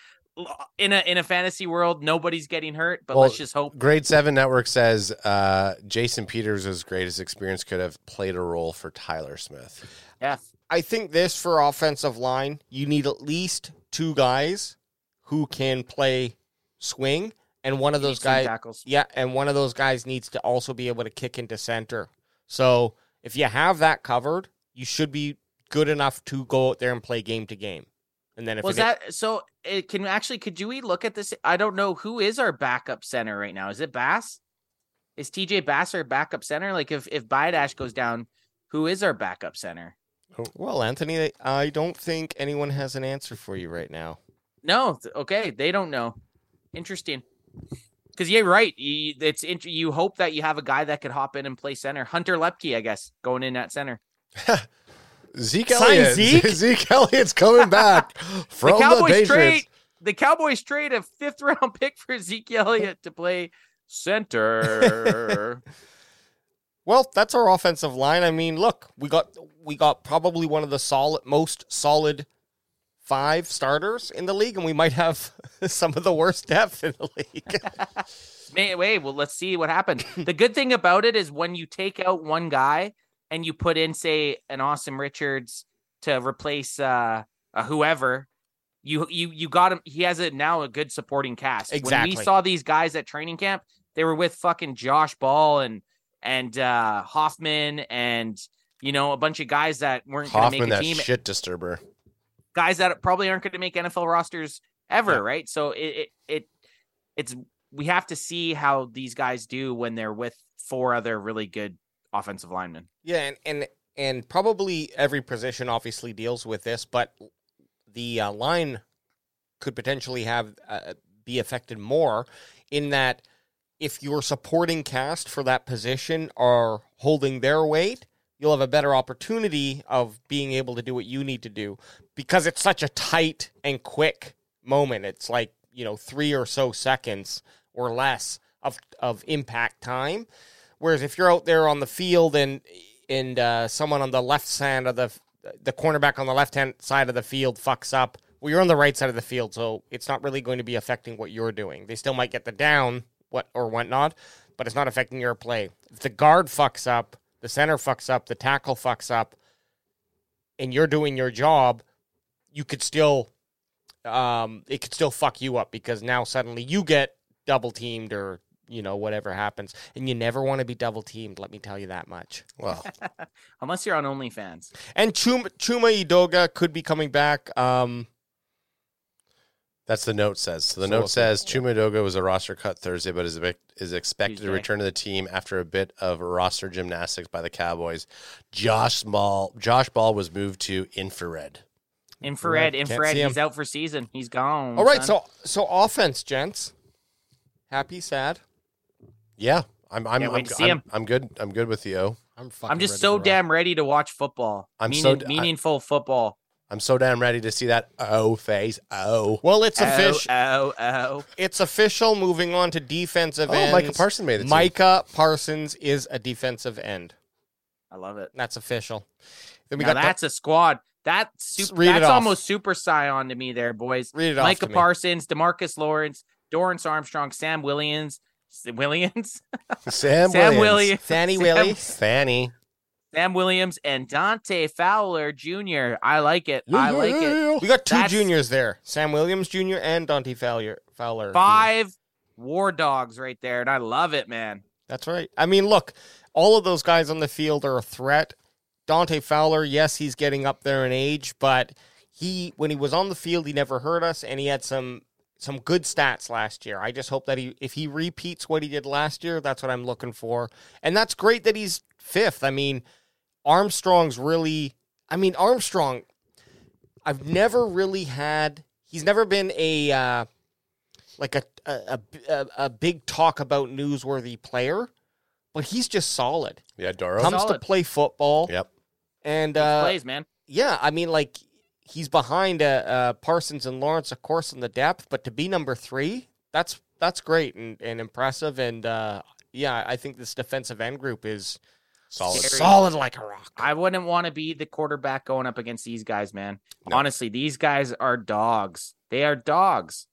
In a in a fantasy world, nobody's getting hurt, but well, let's just hope. Grade seven Network says uh, Jason Peters' as greatest experience could have played a role for Tyler Smith. Yeah, I think this for offensive line, you need at least two guys who can play swing, and one of those guys, yeah, and one of those guys needs to also be able to kick into center. So if you have that covered, you should be good enough to go out there and play game to game. And then if was well, that so it can actually could you we look at this? I don't know who is our backup center right now. Is it Bass? Is T J Bass our backup center? Like if if Biadasz goes down, who is our backup center? Well, Anthony, I don't think anyone has an answer for you right now. No, okay, they don't know. Interesting, because you're right. It's you hope that you have a guy that could hop in and play center. Hunter Luepke, I guess, going in at center. Zeke Elliott. Zeke? Zeke Elliott's coming back from the Cowboys the trade. The Cowboys trade a fifth round pick for Zeke Elliott to play center. Well, that's our offensive line. I mean, look, we got we got probably one of the solid, most solid five starters in the league, and we might have some of the worst depth in the league. Wait, wait, well, let's see what happens. The good thing about it is when you take out one guy and you put in, say, an Austin Richards to replace uh, uh, whoever, you you you got him. He has a, now a good supporting cast. Exactly. When we saw these guys at training camp, they were with fucking Josh Ball and and uh, Hoffman and, you know, a bunch of guys that weren't going to make a team. That shit disturber. Guys that probably aren't going to make N F L rosters ever, yeah. Right? So it, it it it's we have to see how these guys do when they're with four other really good offensive linemen. Yeah, and and and probably every position obviously deals with this, but the uh, line could potentially have uh, be affected more in that if your supporting cast for that position are holding their weight, you'll have a better opportunity of being able to do what you need to do because it's such a tight and quick moment. It's like, you know, three or so seconds or less of of impact time. Whereas if you're out there on the field and and uh, someone on the left side of the the cornerback on the left hand side of the field fucks up, well, you're on the right side of the field, so it's not really going to be affecting what you're doing. They still might get the down, what or whatnot, but it's not affecting your play. If the guard fucks up, the center fucks up, the tackle fucks up, and you're doing your job, you could still, um, it could still fuck you up because now suddenly you get double teamed or, you know, whatever happens. And you never want to be double teamed, let me tell you that much. Well, unless you're on OnlyFans. And Chuma, Chuma Edoga could be coming back. Um, That's the note says. So the so note okay. says Chuma Edoga was a roster cut Thursday, but is is expected Tuesday. to return to the team after a bit of roster gymnastics by the Cowboys. Josh Small, Josh Ball was moved to infrared. Infrared, infrared. He's out for season. He's gone. All right, son. so so offense, gents. Happy, sad. Yeah, I'm. I'm. I'm, I'm, I'm good. I'm good with you. O. I'm fucking. I'm just so damn ready to watch football. I'm Meaning, so d- meaningful I, football. I'm so damn ready to see that O phase. O. Well, it's official. O O. It's official. Moving on to defensive end. Oh, ends. Micah Parsons made it. Micah team. Parsons is a defensive end. I love it. That's official. Then we now got that's the- a squad. That super, Read that's almost super scion to me, there, boys. Read it Micah off to Parsons, me. DeMarcus Lawrence, Dorrance Armstrong, Sam Williams. Williams, Sam, Sam Williams, Williams. Fanny Willie, Fanny, Sam Williams, and Dante Fowler Junior I like it. Yeah, I like it. We got two That's juniors there: Sam Williams Junior and Dante Fowler. Fowler. Five yeah. war dogs right there, and I love it, man. That's right. I mean, look, all of those guys on the field are a threat. Dante Fowler, yes, he's getting up there in age, but he, when he was on the field, he never hurt us, and he had some. Some good stats last year. I just hope that he, if he repeats what he did last year, that's what I'm looking for. And that's great that he's fifth. I mean, Armstrong's really, I mean, Armstrong, I've never really had, he's never been a, uh, like a, a, a, a big talk about newsworthy player, but he's just solid. Yeah, Doro. Comes solid. to play football. Yep. And, uh, he plays, man. yeah, I mean, like, he's behind uh, uh, Parsons and Lawrence, of course, in the depth, but to be number three, that's that's great and, and impressive. And, uh, yeah, I think this defensive end group is solid, scary. solid like a rock. I wouldn't want to be the quarterback going up against these guys, man. No. Honestly, these guys are dogs. They are dogs.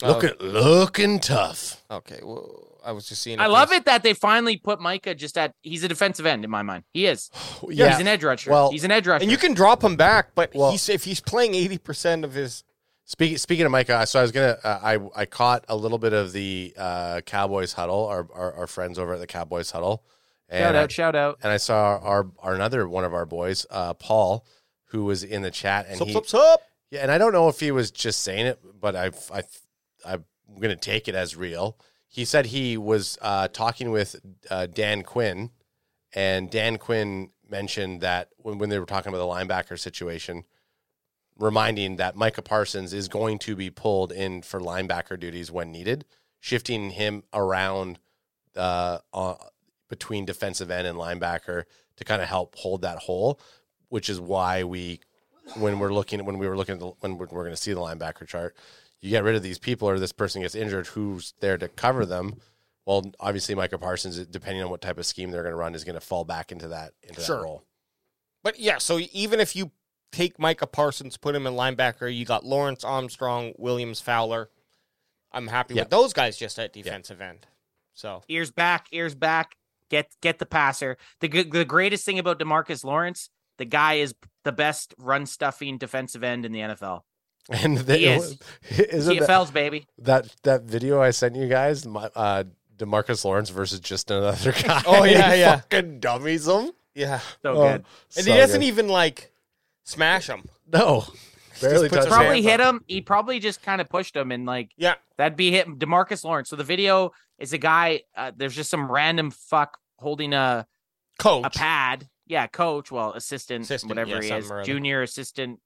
Looking, oh. looking tough. Okay, well, I was just seeing. I love was... it that they finally put Micah just at. He's a defensive end in my mind. He is. yeah, he's an edge rusher. Well, he's an edge rusher, and you can drop him back, but well, he's, if he's playing eighty percent of his. Speaking speaking of Micah, so I was gonna. Uh, I I caught a little bit of the uh, Cowboys huddle. Our, our our friends over at the Cowboys huddle. And shout out! I, shout out! And I saw our, our another one of our boys, uh, Paul, who was in the chat, and sup, he. Sup, sup. Yeah, and I don't know if he was just saying it, but I I. I'm going to take it as real. He said he was uh, talking with uh, Dan Quinn, and Dan Quinn mentioned that when, when they were talking about the linebacker situation, reminding that Micah Parsons is going to be pulled in for linebacker duties when needed, shifting him around uh, uh, between defensive end and linebacker to kind of help hold that hole, which is why we, when we're looking at, when we were looking at the, when we're, we're going to see the linebacker chart, you get rid of these people or this person gets injured, who's there to cover them? Well, obviously, Micah Parsons, depending on what type of scheme they're going to run, is going to fall back into that, into sure. that role. But, yeah, so even if you take Micah Parsons, put him in linebacker, you got Lawrence, Armstrong, Williams, Fowler. I'm happy yeah. with those guys just at defensive yeah. end. So ears back, ears back, get get the passer. The, the greatest thing about DeMarcus Lawrence, the guy is the best run-stuffing defensive end in the N F L. And they, he is. G F Ls, that, baby. That that video I sent you guys, my, uh, DeMarcus Lawrence versus just another guy. Oh, yeah, yeah. Fucking dummies him. Yeah. So oh, good. And so he doesn't good. even, like, smash him. No. Barely touched him. Probably hit him. He probably just kind of pushed him and, like, yeah. that'd be hit DeMarcus Lawrence. So the video is a guy, uh, there's just some random fuck holding a coach, a pad. Yeah, coach. Well, assistant, assistant whatever yeah, he is. Junior assistant.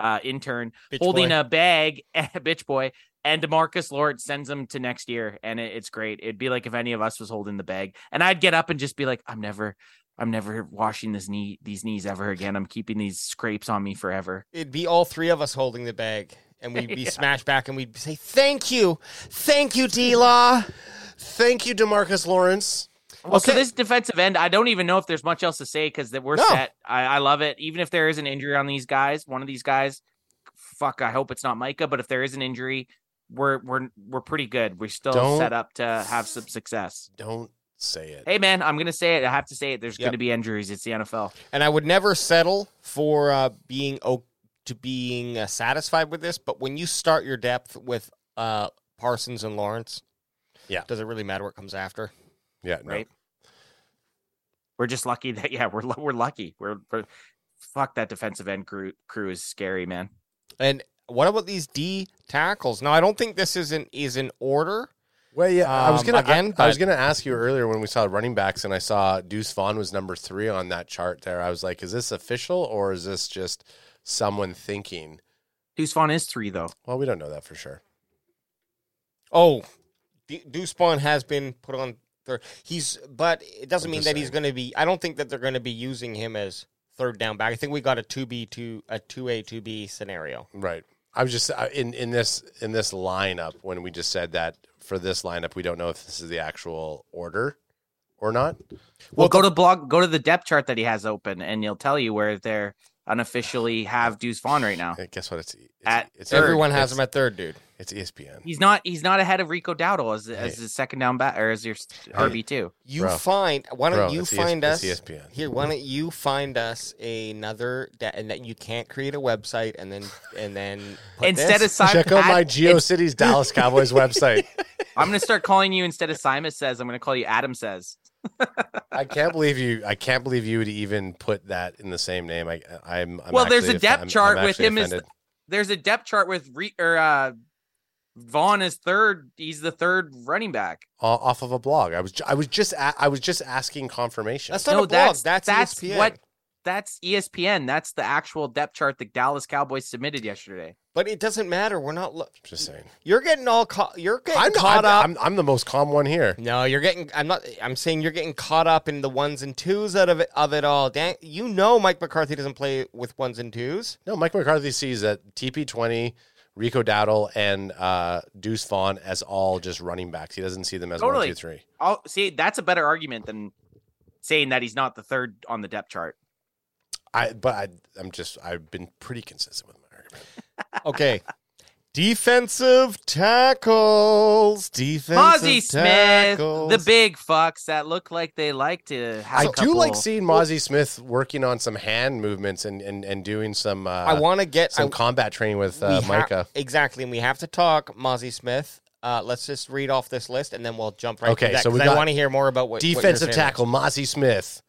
Uh, intern bitch holding boy. a bag, bitch boy, and DeMarcus Lawrence sends him to next year, and it, it's great. It'd be like if any of us was holding the bag, and I'd get up and just be like, "I'm never, I'm never washing this knee, these knees ever again. I'm keeping these scrapes on me forever." It'd be all three of us holding the bag, and we'd be yeah. smashed back, and we'd say, "Thank you, thank you, D-Law, thank you, DeMarcus Lawrence." Well, okay. So this defensive end, I don't even know if there's much else to say because we're no. set. I, I love it. Even if there is an injury on these guys, one of these guys, fuck, I hope it's not Micah, but if there is an injury, we're we're we're pretty good. We're still don't, set up to have some success. Don't say it. Hey, man, I'm going to say it. I have to say it. There's yep. going to be injuries. It's the N F L. And I would never settle for uh, being oh, to being uh, satisfied with this, but when you start your depth with uh, Parsons and Lawrence, yeah, does it really matter what comes after? Yeah, no. Right. We're just lucky that yeah, we're we're lucky. We're, we're fuck that defensive end crew crew is scary, man. And what about these D tackles? Now I don't think this is in is in order. Well, yeah, um, I was gonna again, I, but... I was gonna ask you earlier when we saw running backs and I saw Deuce Vaughn was number three on that chart there. I was like, is this official or is this just someone thinking? Deuce Vaughn is three though. Well, we don't know that for sure. Oh, D- Deuce Vaughn has been put on. He's, but it doesn't mean that he's going to be. I don't think that they're going to be using him as third down back. I think we got a two B two a two A two B scenario. Right. I was just in in this in this lineup when we just said that for this lineup we don't know if this is the actual order or not. Well, well go to blog, go to the depth chart that he has open, and he'll tell you where they're unofficially have Deuce Vaughn right now. Guess what? It's, it's at it's everyone has it's, him at third, dude. It's E S P N. He's not. He's not ahead of Rico Dowdle as hey. as his second down back or as your R B two. You Bro. find why don't Bro, you find E S, us E S P N. Here? Why don't you find us another da- and that you can't create a website and then and then put instead this. of Simon, check out my GeoCities Dallas Cowboys website. I'm gonna start calling you instead of Simon Says. I'm gonna call you Adam Says. I can't believe you. I can't believe you would even put that in the same name. I, I'm, I'm well. There's a depth aff- chart I'm, I'm with him. Is there's a depth chart with re, or uh, Vaughn is third. He's the third running back uh, off of a blog. I was. I was just. A- I was just asking confirmation. That's not no, a blog. That's, that's, that's E S P N. What. that's E S P N. That's the actual depth chart the Dallas Cowboys submitted yesterday. But it doesn't matter. We're not lo- just saying. You're getting all ca- you're getting I'm, caught I'm, up. I'm, I'm the most calm one here. No, you're getting. I'm not. I'm saying you're getting caught up in the ones and twos out of it, of it all. Dan, you know Mike McCarthy doesn't play with ones and twos. No, Mike McCarthy sees that T P twenty. Rico Dowdle and uh, Deuce Vaughn as all just running backs. He doesn't see them as totally. one, two, three. I'll, see, that's a better argument than saying that he's not the third on the depth chart. I, but I, I'm just, I've been pretty consistent with my argument. Okay. Defensive tackles. Defensive Mazi tackles. Smith, the big fucks that look like they like to have I a couple. Do like seeing Mazi Smith working on some hand movements and, and, and doing some uh, I want to get some I, combat training with uh, Micah. Ha- exactly, and we have to talk Mazi Smith. Uh, let's just read off this list, and then we'll jump right okay, to that, because so I want to hear more about what defensive what tackle, Mazi Smith,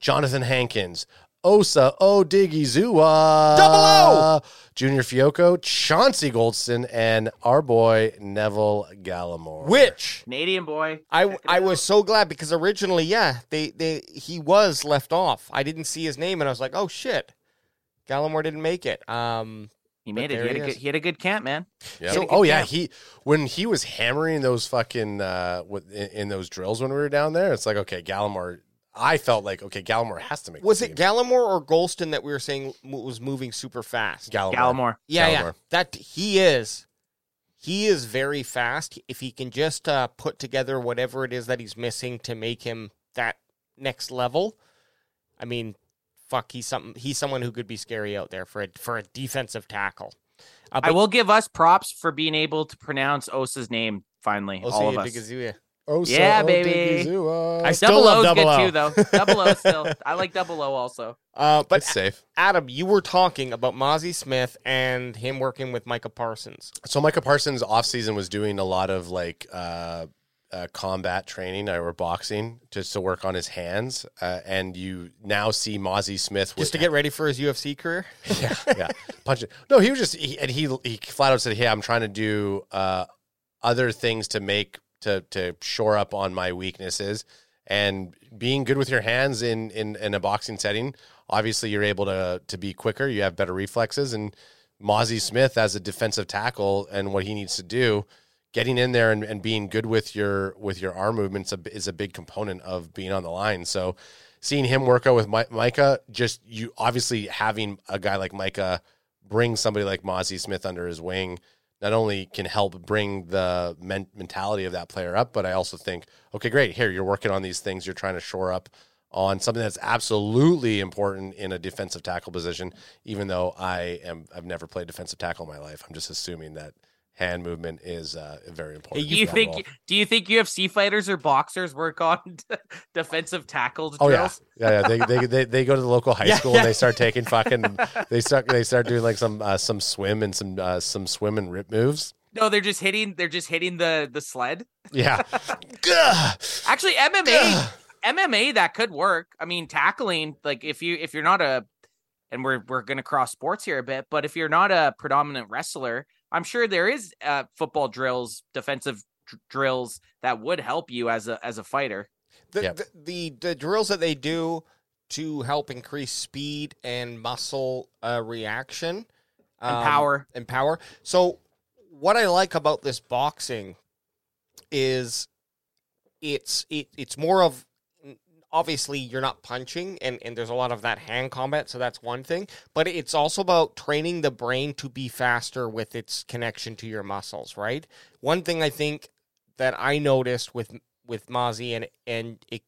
Jonathan Hankins, Osa Odighizuwa, Double O, Junior Fiocco, Chauncey Goldson, and our boy Neville Gallimore. Which Canadian boy? I, I was so glad because originally, yeah, they they he was left off. I didn't see his name, and I was like, oh shit, Gallimore didn't make it. Um, he made it. He had, he, a good, he had a good camp, man. Yep. So, good oh camp. yeah, he when he was hammering those fucking uh with, in, in those drills when we were down there, it's like okay, Gallimore. I felt like, okay, Gallimore has to make Was it team. Gallimore or Golston that we were saying was moving super fast? Gallimore. Gallimore. Yeah, Gallimore. yeah. That, he is. He is very fast. If he can just uh, put together whatever it is that he's missing to make him that next level, I mean, fuck, he's something. He's someone who could be scary out there for a, for a defensive tackle. Uh, I will give us props for being able to pronounce Osa's name, finally, Osa all of us. Odighizuwa. Osa yeah, baby. I still double love O's double good O. too, though. Double O still. I like double O also. Uh, but it's safe. Adam, you were talking about Mazi Smith and him working with Micah Parsons. So Micah Parsons offseason was doing a lot of like uh, uh, combat training or boxing just to work on his hands. Uh, and you now see Mazi Smith with, just to get ready for his U F C career. yeah, yeah. Punch it. No, he was just he, and he he flat out said, "Hey, I'm trying to do uh, other things to make." To, to shore up on my weaknesses and being good with your hands in, in, in a boxing setting. Obviously you're able to, to be quicker. You have better reflexes and Mazi Smith as a defensive tackle and what he needs to do, getting in there and, and being good with your, with your arm movements is a big component of being on the line. So seeing him work out with Micah, just you obviously having a guy like Micah bring somebody like Mazi Smith under his wing not only can help bring the men- mentality of that player up, but I also think, okay, great, here, you're working on these things, you're trying to shore up on something that's absolutely important in a defensive tackle position, even though I am, I've never played defensive tackle in my life. I'm just assuming that hand movement is uh, very important. Do you think? Do you think U F C fighters or boxers work on d- defensive tackles? Oh drills? yeah, yeah. yeah. They, they they they go to the local high yeah, school yeah. and they start taking fucking. they start they start doing like some uh, some swim and some uh, some swim and rip moves. No, they're just hitting. They're just hitting the the sled. Yeah. Actually, M M A M M A that could work. I mean, tackling like if you if you're not a, and we're we're gonna cross sports here a bit, but if you're not a predominant wrestler. I'm sure there is uh, football drills, defensive dr- drills that would help you as a as a fighter. The, yep. the, the the drills that they do to help increase speed and muscle uh, reaction um, and power and power. So what I like about this boxing is it's it it's more of obviously you're not punching and, and there's a lot of that hand combat. So that's one thing, but it's also about training the brain to be faster with its connection to your muscles. Right. One thing I think that I noticed with, with Mazi and, and it,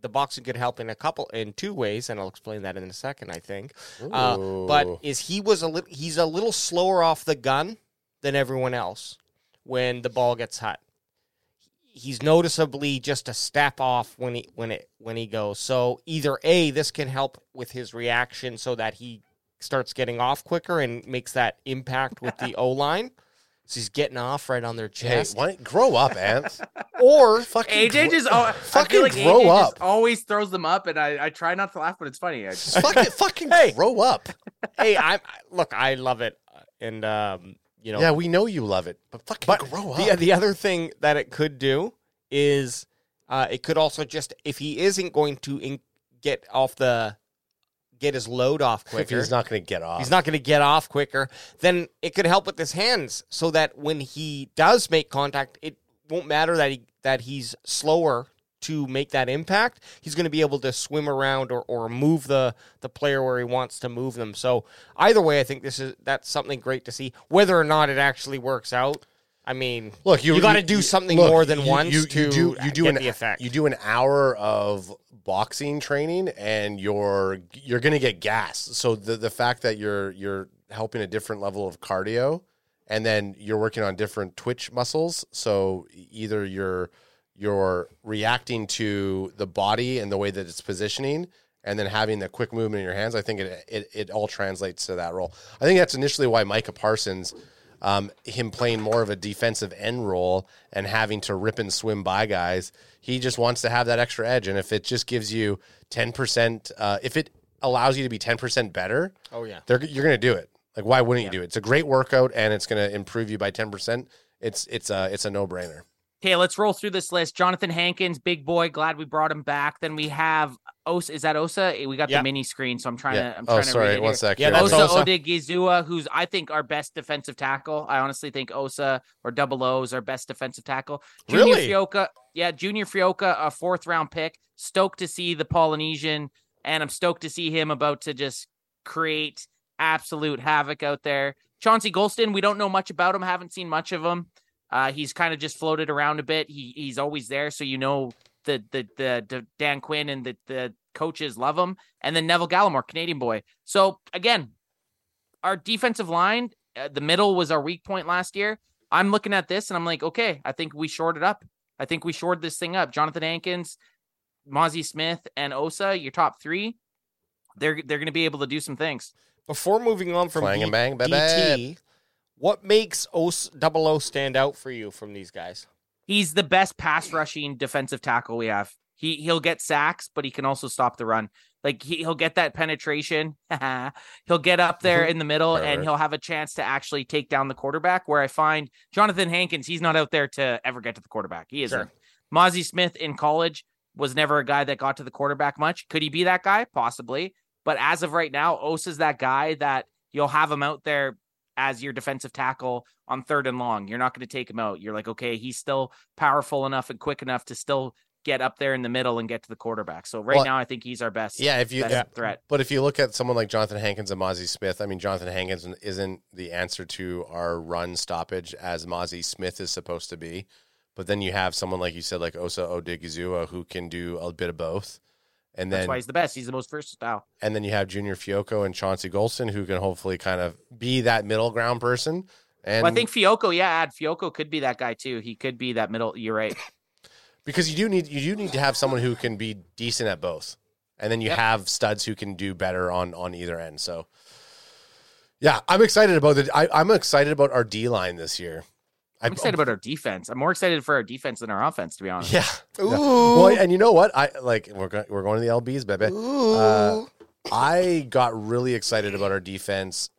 the boxing could help in a couple in two ways. And I'll explain that in a second, I think. Uh, but is he was a little, he's a little slower off the gun than everyone else when the ball gets hot. He's noticeably just a step off when he when it when he goes. So either A, this can help with his reaction so that he starts getting off quicker and makes that impact with the O line. So he's getting off right on their chest. Hey, why, grow up, Ants. Or fucking A J just oh, fucking like grow A J up. Just always throws them up, and I, I try not to laugh, but it's funny. I just... fucking fucking hey. grow up. Hey, I look, I love it, and um. You know, yeah, we know you love it, but fucking but grow up. The, the other thing that it could do is uh, it could also just, if he isn't going to in- get off the get his load off quicker. If he's not going to get off. He's not going to get off quicker. Then it could help with his hands so that when he does make contact, it won't matter that he that he's slower to make that impact. He's going to be able to swim around or, or move the, the player where he wants to move them. So either way, I think this is that's something great to see. Whether or not it actually works out, I mean, look, you, you got to do something look, more than you, once you, to you do, you do get an, the effect. You do an hour of boxing training, and you're you're going to get gas. So the the fact that you're you're helping a different level of cardio, and then you're working on different twitch muscles. So either you're you're reacting to the body and the way that it's positioning, and then having the quick movement in your hands. I think it it, it all translates to that role. I think that's initially why Micah Parsons. Um, him playing more of a defensive end role and having to rip and swim by guys. He just wants to have that extra edge. And if it just gives you ten percent, uh, if it allows you to be ten percent better, oh yeah, you're going to do it. Like, why wouldn't yeah. you do it? It's a great workout, and it's going to improve you by ten percent. It's, it's a, it's a no-brainer. Okay, let's roll through this list. Jonathan Hankins, big boy. Glad we brought him back. Then we have Osa. Is that Osa? We got yep. the mini screen, so I'm trying yep. to. I'm trying oh, to sorry. Read it One here. Sec. Yeah, Osa, Osa. Odighizuwa, who's I think our best defensive tackle. I honestly think Osa or Double O is our best defensive tackle. Junior really? Fioca, yeah, Junior Fioca, a fourth round pick. Stoked to see the Polynesian, and I'm stoked to see him about to just create absolute havoc out there. Chauncey Golston, we don't know much about him. Haven't seen much of him. Uh, he's kind of just floated around a bit. He he's always there, so you know the the the, the Dan Quinn and the, the coaches love him. And then Neville Gallimore, Canadian boy. So again, our defensive line, uh, the middle was our weak point last year. I'm looking at this and I'm like, okay, I think we shored it up. I think we shored this thing up. Jonathan Hankins, Mazi Smith, and Osa, your top three. They're they're going to be able to do some things. Before moving on from D- and bang, D T. What makes Double O stand out for you from these guys? He's the best pass rushing defensive tackle we have. He he'll get sacks, but he can also stop the run. Like he, he'll get that penetration. He'll get up there in the middle and he'll have a chance to actually take down the quarterback. Where I find Jonathan Hankins, he's not out there to ever get to the quarterback. He isn't. Sure. Mazi Smith in college was never a guy that got to the quarterback much. Could he be that guy? Possibly. But as of right now, Osa's that guy that you'll have him out there as your defensive tackle on third and long. You're not going to take him out. You're like, okay, he's still powerful enough and quick enough to still get up there in the middle and get to the quarterback. So right well, now I think he's our best, yeah, if you, best yeah. threat. But if you look at someone like Jonathan Hankins and Mazi Smith, I mean, Jonathan Hankins isn't the answer to our run stoppage as Mazi Smith is supposed to be. But then you have someone, like you said, like Osa Odighizuwa, who can do a bit of both. And then, that's why he's the best. He's the most versatile. And then you have Junior Fioco and Chauncey Golston, who can hopefully kind of be that middle ground person. And well, I think Fioco, yeah, Ad Fioco could be that guy too. He could be that middle. You're right. Because you do need you do need to have someone who can be decent at both, and then you yep. have studs who can do better on on either end. So, yeah, I'm excited about the. I, I'm excited about our D line this year. I'm excited about our defense. I'm more excited for our defense than our offense, to be honest. Yeah. Ooh. Well, and you know what? I like we're go- we're going to the L Bs, baby. Ooh. Uh, I got really excited about our defense,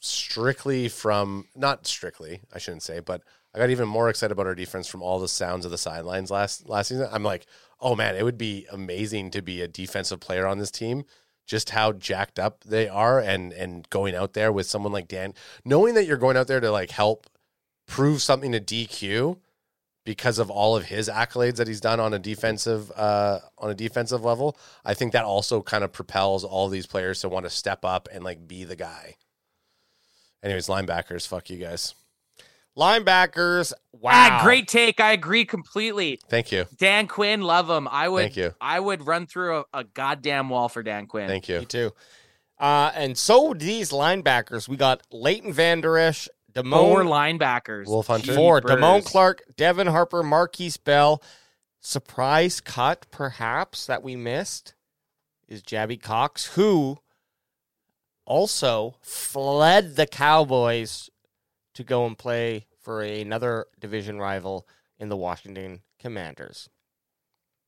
strictly from not strictly, I shouldn't say, but I got even more excited about our defense from all the sounds of the sidelines last last season. I'm like, oh man, it would be amazing to be a defensive player on this team. Just how jacked up they are, and and going out there with someone like Dan, knowing that you're going out there to like help. Prove something to D Q because of all of his accolades that he's done on a defensive uh, on a defensive level. I think that also kind of propels all these players to want to step up and like be the guy. Anyways, linebackers, fuck you guys. Linebackers, wow, ah, great take. I agree completely. Thank you, Dan Quinn. Love him. I would. Thank you. I would run through a, a goddamn wall for Dan Quinn. Thank you. Me too. Uh, and so these linebackers, we got Leighton Vander Esch. Damone, four linebackers. Wolf Hunter. Four. Damone Clark, Devin Harper, Markquese Bell. Surprise cut, perhaps, that we missed is Jabby Cox, who also fled the Cowboys to go and play for another division rival in the Washington Commanders.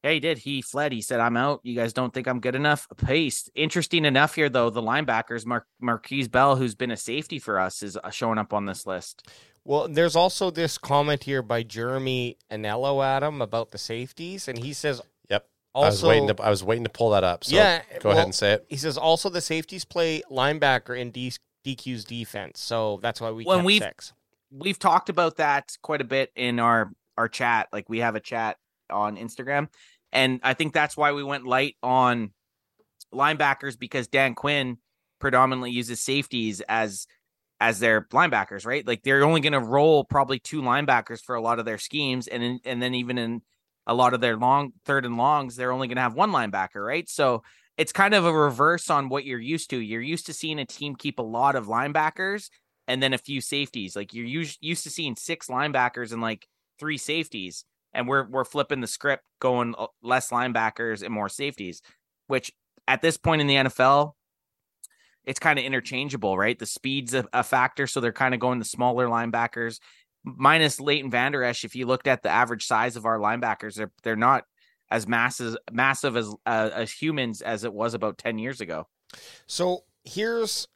Yeah, he did. He fled. He said, I'm out. You guys don't think I'm good enough? Paste. Interesting enough here, though, the linebackers, Mar- Markquese Bell, who's been a safety for us, is showing up on this list. Well, there's also this comment here by Jeremy Anello, Adam, about the safeties, and he says, yep, Also, I was waiting to, I was waiting to pull that up, so yeah, go well, ahead and say it. He says, also the safeties play linebacker in D- DQ's defense, so that's why we when we've, six. We've talked about that quite a bit in our, our chat. Like, we have a chat on Instagram, and I think that's why we went light on linebackers, because Dan Quinn predominantly uses safeties as as their linebackers, right? Like, they're only going to roll probably two linebackers for a lot of their schemes, and in, and then even in a lot of their long third and longs, they're only going to have one linebacker, right? So it's kind of a reverse on what you're used to. You're used to seeing a team keep a lot of linebackers and then a few safeties. Like, you're used used to seeing six linebackers and like three safeties, and we're we're flipping the script, going less linebackers and more safeties, which at this point in the N F L, it's kind of interchangeable, right? The speed's a, a factor, so they're kind of going the smaller linebackers. Minus Leighton Vander Esch, if you looked at the average size of our linebackers, they're they're not as massive massive as uh, as humans as it was about ten years ago. So here's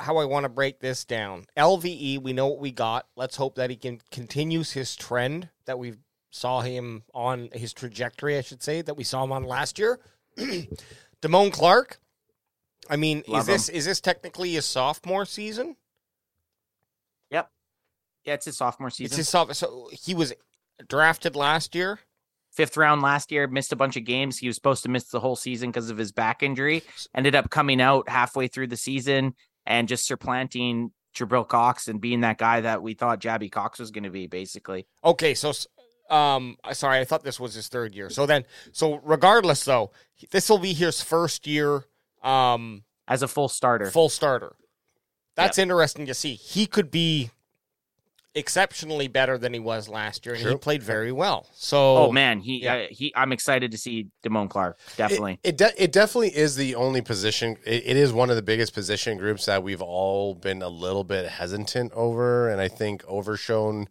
how I want to break this down. L V E, we know what we got. Let's hope that he can continues his trend that we saw him on, his trajectory, I should say, that we saw him on last year. Damone Clark. I mean, Love is this him. is this technically his sophomore season? Yep. Yeah, it's his sophomore season. It's his sophomore. So he was drafted last year, fifth round last year. Missed a bunch of games. He was supposed to miss the whole season because of his back injury. Ended up coming out halfway through the season and just supplanting Jabril Cox and being that guy that we thought Jabby Cox was going to be, basically. Okay, so. Um, sorry, I thought this was his third year. So then, so regardless though, this will be his first year, um, as a full starter, full starter. That's yep. interesting to see. He could be exceptionally better than he was last year, and True. he played very well. So, oh man, he, yeah. uh, he, I'm excited to see Damone Clark. Definitely. It, it, de- it definitely is the only position. It, it is one of the biggest position groups that we've all been a little bit hesitant over. And I think overshown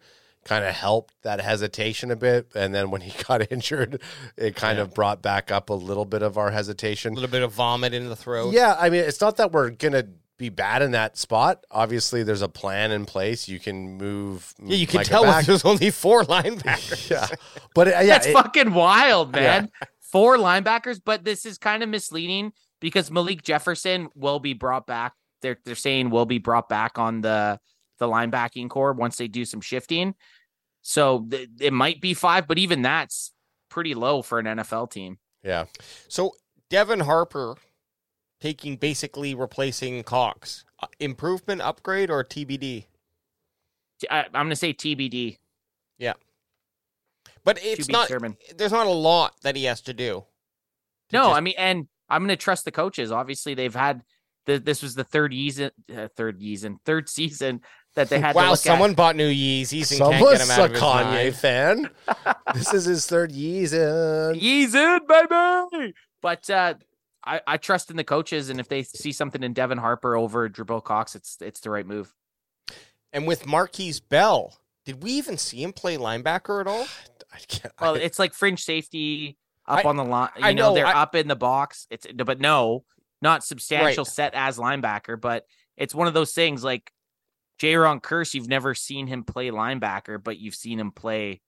kind of helped that hesitation a bit, and then when he got injured, it kind yeah. of brought back up a little bit of our hesitation. A little bit of vomit in the throat. Yeah, I mean, it's not that we're going to be bad in that spot. Obviously, there's a plan in place. You can move. Yeah, you can Micah tell back. There's only four linebackers. yeah, but it, yeah, That's it, fucking wild, man. Yeah. Four linebackers, but this is kind of misleading because Malik Jefferson will be brought back. They're, they're saying will be brought back on the, the linebacking core once they do some shifting. So th- it might be five, but even that's pretty low for an N F L team. Yeah. So Devin Harper taking, basically replacing Cox, uh, improvement, upgrade, or T B D? I, I'm going to say T B D. Yeah. But it's not, determined. There's not a lot that he has to do. To no, just... I mean, and I'm going to trust the coaches. Obviously they've had, the, this was the third season, uh, third season, third season, that they had wow, to look someone at. Bought new Yeezys and can't get him out of his Kanye mind. Fan. This is his third Yeezin. Yeezin, baby! But uh, I, I trust in the coaches, and if they see something in Devin Harper over Jabril Cox, it's it's the right move. And with Markquese Bell, did we even see him play linebacker at all? I can't, well, I, it's like fringe safety up I, on the line. You I know, know they're I, up in the box. It's But no, not substantial right. set as linebacker, but it's one of those things like, Jourdan Curse, you've never seen him play linebacker, but you've seen him play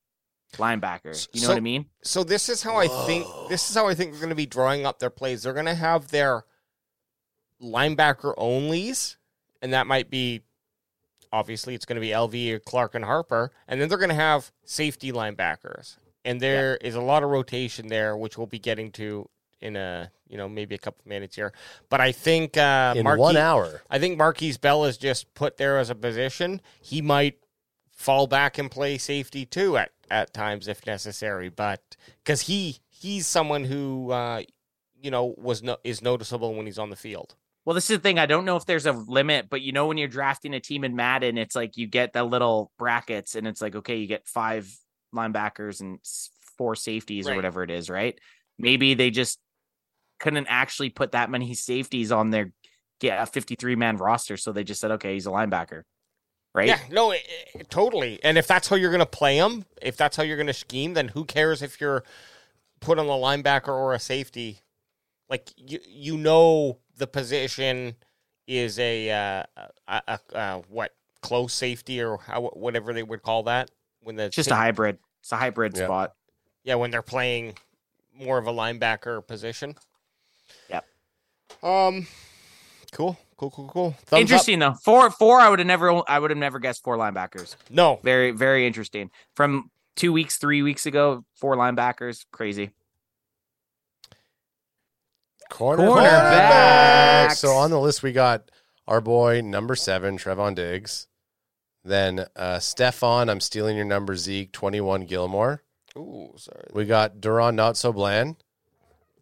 linebacker. You know so, what I mean? So this is how Whoa. I think this is how I think they're going to be drawing up their plays. They're going to have their linebacker onlys, and that might be, obviously it's going to be L V or Clark and Harper, and then they're going to have safety linebackers. And there yeah. is a lot of rotation there, which we'll be getting to in a, you know, maybe a couple minutes here. But I think uh, in Marquise, one hour, I think Markquese Bell is just put there as a position. He might fall back and play safety too at, at times if necessary, but because he he's someone who uh, you know was no, is noticeable when he's on the field. Well, this is the thing. I don't know if there's a limit, but you know when you're drafting a team in Madden, it's like you get the little brackets, and it's like okay, you get five linebackers and four safeties right. or whatever it is, right? Maybe they just couldn't actually put that many safeties on their yeah, fifty-three man roster, so they just said, okay, he's a linebacker, right? Yeah, no, it, it, totally. And if that's how you're going to play him, if that's how you're going to scheme, then who cares if you're put on a linebacker or a safety? Like, you you know the position is a, uh, a, a, a what, close safety or how whatever they would call that. when the It's just team... a hybrid. It's a hybrid yeah. spot. Yeah, when they're playing... more of a linebacker position. Yep. Um. Cool. Cool. Cool. Cool. Thumbs interesting up. Though. Four. Four. I would have never. I would have never guessed four linebackers. No. Very. Very interesting. From two weeks, three weeks ago, four linebackers. Crazy. Corner Cornerbacks. So on the list, we got our boy number seven, Trevon Diggs. Then uh, Stephon, I'm stealing your number, Zeke, twenty-one Gilmore. Ooh, sorry. We got DaRon Not So Bland.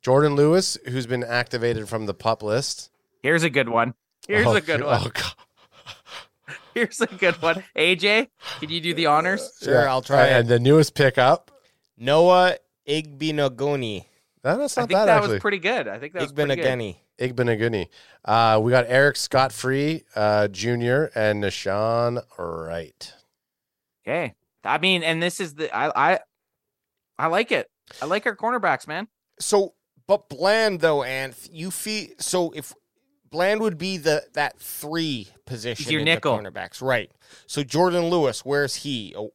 Jourdan Lewis, who's been activated from the pup list. Here's a good one. Here's oh, a good one. Oh, God. Here's a good one. A J, can you do the honors? Sure, yeah. I'll try. And the newest pickup, Noah Igbinogoni. No, that's not I think bad, that actually. was pretty good. I think that was pretty good. Igbenoguni. Uh, we got Eric Scott-Free uh, Junior and Nashawn Wright. Okay. I mean, and this is the I I I like it. I like our cornerbacks, man. So, but Bland though, Anth, you feel so if Bland would be the that three position He's your in nickel. The cornerbacks, right? So Jourdan Lewis, where's he? Oh,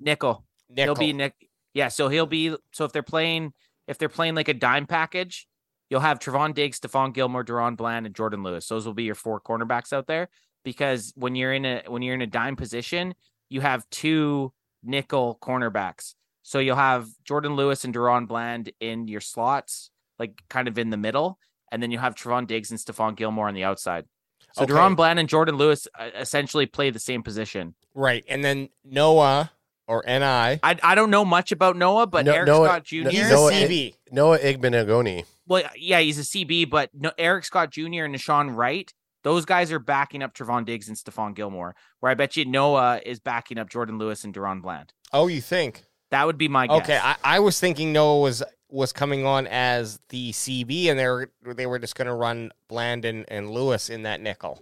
nickel. Nickel. He'll be nick. Yeah. So he'll be. So if they're playing. If they're playing like a dime package, you'll have Trevon Diggs, Stephon Gilmore, DaRon Bland, and Jourdan Lewis. Those will be your four cornerbacks out there because when you're in a when you're in a dime position, you have two nickel cornerbacks. So you'll have Jourdan Lewis and DaRon Bland in your slots, like kind of in the middle, and then you have Trevon Diggs and Stephon Gilmore on the outside. So okay. DaRon Bland and Jourdan Lewis essentially play the same position, right? And then Noah. Or N I. I I don't know much about Noah, but no, Eric Noah, Scott Junior No, he's Noah, a C B. Noah Igbinogoni. Well, yeah, he's a C B, but no, Eric Scott Junior and Nashawn Wright, those guys are backing up Trevon Diggs and Stephon Gilmore, where I bet you Noah is backing up Jourdan Lewis and DaRon Bland. Oh, you think? That would be my guess. Okay, I, I was thinking Noah was was coming on as the C B, and they were, they were just going to run Bland and, and Lewis in that nickel.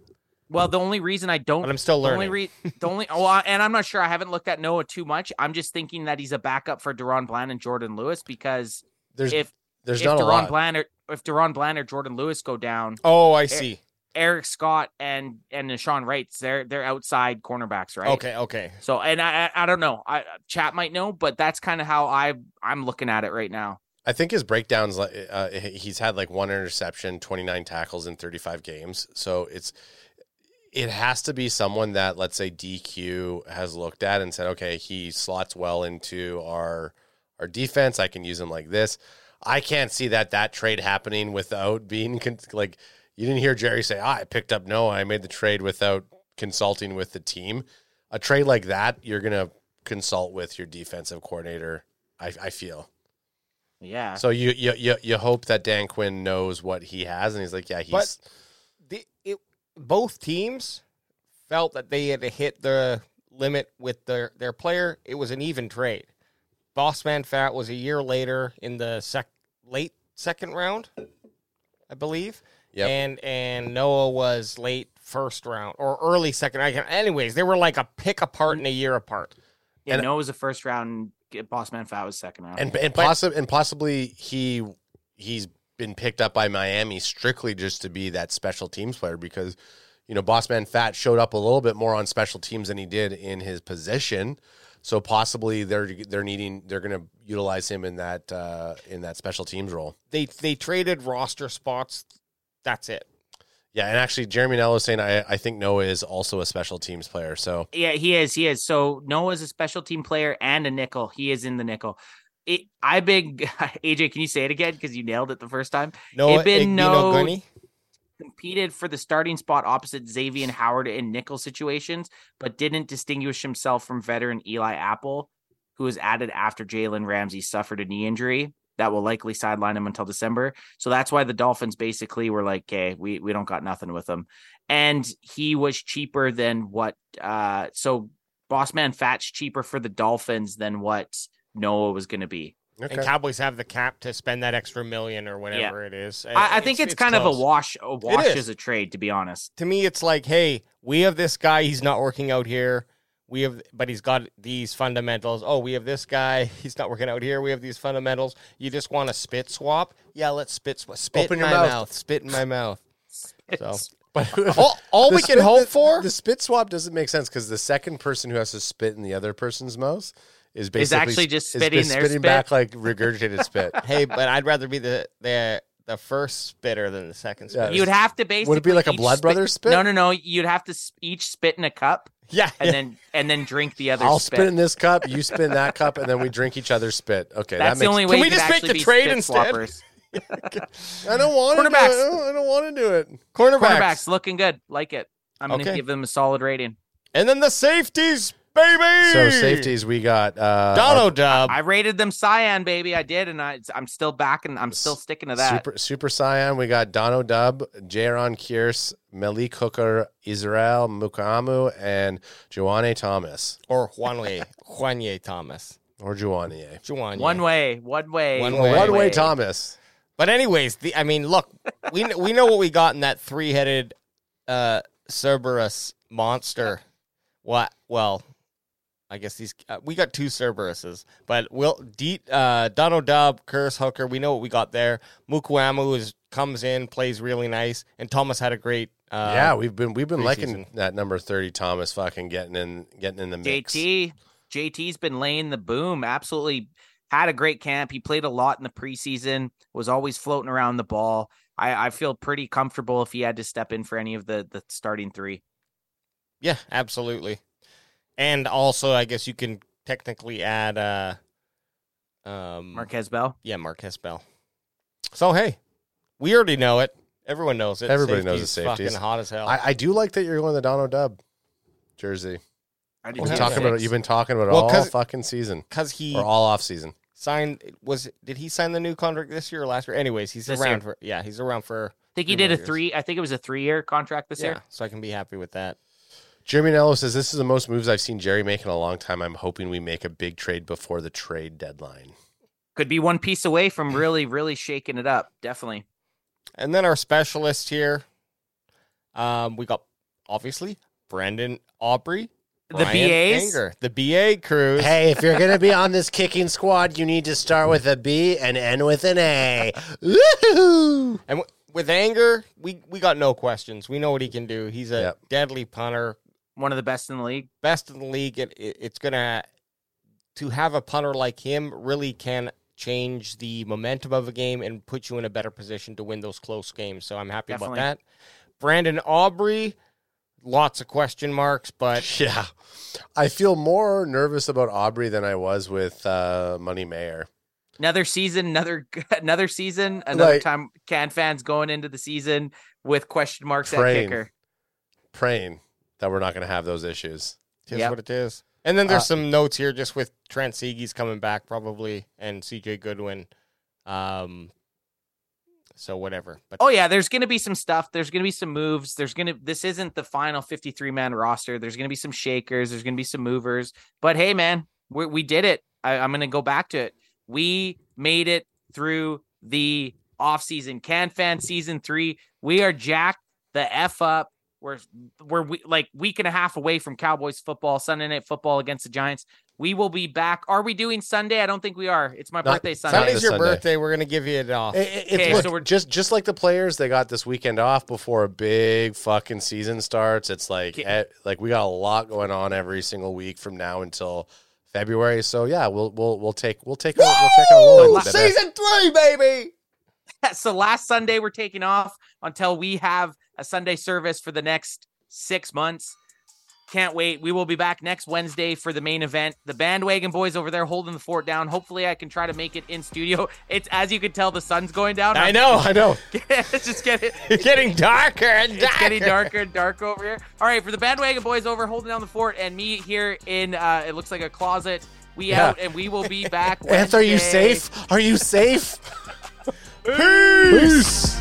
Well, the only reason I don't, but I'm still learning. The only, re- the only oh, I, and I'm not sure. I haven't looked at Noah too much. I'm just thinking that he's a backup for DaRon Bland and Jourdan Lewis because there's, if there's if not DaRon a lot. Bland or if DaRon Bland or Jourdan Lewis go down, oh, I see. Eric Scott and and Nashawn Wright, they're they're outside cornerbacks, right? Okay, okay. So, and I I don't know. I chat might know, but that's kind of how I I'm looking at it right now. I think his breakdowns, uh, he's had like one interception, twenty-nine tackles in thirty-five games, so it's. It has to be someone that, let's say, D Q has looked at and said, okay, he slots well into our our defense. I can use him like this. I can't see that that trade happening without being con- like you didn't hear Jerry say, ah, I picked up Noah. I made the trade without consulting with the team. A trade like that, you're going to consult with your defensive coordinator, I, I feel. Yeah. So you, you you you hope that Dan Quinn knows what he has, and he's like, yeah, he's... But the, it- both teams felt that they had to hit the limit with their, their player. It was an even trade. Boss Man Fat was a year later in the sec- late second round, I believe. Yep. And and Noah was late first round or early second. I can, anyways, they were like a pick apart and a year apart. Yeah, and, Noah was the first round. Boss Man Fat was second round. And and, possi- and possibly he he's. been picked up by Miami strictly just to be that special teams player because, you know, Boss Man Fat showed up a little bit more on special teams than he did in his position. So possibly they're they're needing they're going to utilize him in that uh, in that special teams role. They they traded roster spots. That's it. Yeah, and actually Jeremy Nello saying I I think Noah is also a special teams player. So yeah, he is he is. So Noah is a special team player and a nickel. He is in the nickel. It, I big A J, can you say it again? Because you nailed it the first time. No, Igbinogoni competed for the starting spot opposite Xavier Howard in nickel situations, but didn't distinguish himself from veteran Eli Apple, who was added after Jalen Ramsey suffered a knee injury that will likely sideline him until December. So that's why the Dolphins basically were like, okay, we, we don't got nothing with him. And he was cheaper than what uh so Boss Man Fat's cheaper for the Dolphins than what Noah was going to be. Okay. And Cowboys have the cap to spend that extra million or whatever yeah. it is. It, I, I think it's, it's, it's kind close. of a wash, a wash as a trade, to be honest. To me, it's like, hey, we have this guy. He's not working out here. We have, but he's got these fundamentals. Oh, we have this guy. He's not working out here. We have these fundamentals. You just want to spit swap? Yeah, let's spit swap. Spit Open in my mouth. mouth. Spit in my mouth. So, but all, all we spit, can hope the, for? The spit swap doesn't make sense because the second person who has to spit in the other person's mouth is basically is actually just spitting is, is their spitting spit. back like regurgitated spit. Hey, but I'd rather be the the the first spitter than the second spitter. Yeah, you'd have to basically would it be like a Blood Brothers spit? No, no, no. You'd have to each spit in a cup. Yeah, and yeah. then and then drink the other. I'll spit. spin in this cup, you spin that cup, and then we drink each other's spit. Okay, that's that makes the only way. Can we just make the trade instead? I don't want to. Do I don't want to do it. Cornerbacks. Cornerbacks looking good, like it. I'm okay. gonna give them a solid rating. And then the safeties, baby. So safeties, we got uh, Dono Dub. I, I rated them Cyan, baby. I did, and I I'm still back, and I'm still sticking to that. Super Super Cyan. We got Dono Dub, Jaron Kearse, Malik Hooker, Israel Mukamu, and Juwanne Thomas. Or Juanye. Juanye Thomas. Or Juwanie. Juwanie. One way. One way. One way. One way Thomas. But anyways, the I mean, look, we we know what we got in that three-headed uh, Cerberus monster. What? Well, I guess these uh, we got two Cerberuses, but we'll de- uh, Donald Dubb, Kearse, Hooker. We know what we got there. Mukuamu is comes in, plays really nice, and Thomas had a great. Uh, yeah, we've been we've been liking season. That number thirty Thomas fucking getting in getting in the mix. J T J T's been laying the boom. Absolutely had a great camp. He played a lot in the preseason. Was always floating around the ball. I, I feel pretty comfortable if he had to step in for any of the the starting three. Yeah, absolutely. And also, I guess you can technically add uh, um, Markquese Bell. Yeah, Markquese Bell. So, hey, we already know it. Everyone knows it. Everybody safety's knows the safeties. Fucking hot as hell. I, I do like that you're going to the Dono Dub jersey. I did talking six. about it. You've been talking about it well, all fucking season. Because he or all off season signed was did he sign the new contract this year or last year? Anyways, he's this around year. for yeah, he's around for. I think he did a years. three. I think it was a three year contract this yeah, year. So I can be happy with that. Jeremy Nello says, this is the most moves I've seen Jerry make in a long time. I'm hoping we make a big trade before the trade deadline. Could be one piece away from really, really shaking it up. Definitely. And then our specialist here, um, we got, obviously, Brendan Aubrey. The Brian B As? Anger. The B A crews. Hey, if you're going to be on this kicking squad, you need to start with a B and end with an A. Woo-hoo! And w- with Anger, we, we got no questions. We know what he can do. He's a yep. deadly punter. One of the best in the league. Best in the league. It, it, it's going to to have a punter like him really can change the momentum of a game and put you in a better position to win those close games. So I'm happy Definitely. about that. Brandon Aubrey, lots of question marks, but yeah, I feel more nervous about Aubrey than I was with uh, Money Mayer. Another season, another another season, another like, time. Can fans going into the season with question marks praying, at kicker? Praying. That we're not going to have those issues. It yep. is what it is. And then there's uh, some notes here just with Trent Seegey's coming back probably and C J Goodwin. Um, so whatever. But oh, yeah, there's going to be some stuff. There's going to be some moves. There's going to This isn't the final fifty-three man roster. There's going to be some shakers. There's going to be some movers. But, hey, man, we, we did it. I, I'm going to go back to it. We made it through the offseason. CanFan Season three. We are jacked the F up. We're, we're we, like week and a half away from Cowboys football, Sunday Night Football against the Giants. We will be back. Are we doing Sunday? I don't think we are. It's my Not, birthday Sunday. Sunday's your Sunday. birthday. We're going to give you it off. It, it, okay, look, so we're just, just like the players, they got this weekend off before a big fucking season starts. It's like, okay. at, like we got a lot going on every single week from now until February. So yeah, we'll, we'll, we'll take, we'll take, a, we'll take a little season three, baby. So last Sunday we're taking off until we have a Sunday service for the next six months. Can't wait. We will be back next Wednesday for the main event. The bandwagon boys over there holding the fort down. Hopefully I can try to make it in studio. It's as you can tell, the sun's going down. I know. I know. It's just getting, it's getting darker and darker. It's getting darker and darker over here. All right. For the bandwagon boys over holding down the fort and me here in, uh, it looks like a closet. We yeah. out and we will be back. Anth, are you safe? Are you safe? Peace. Peace.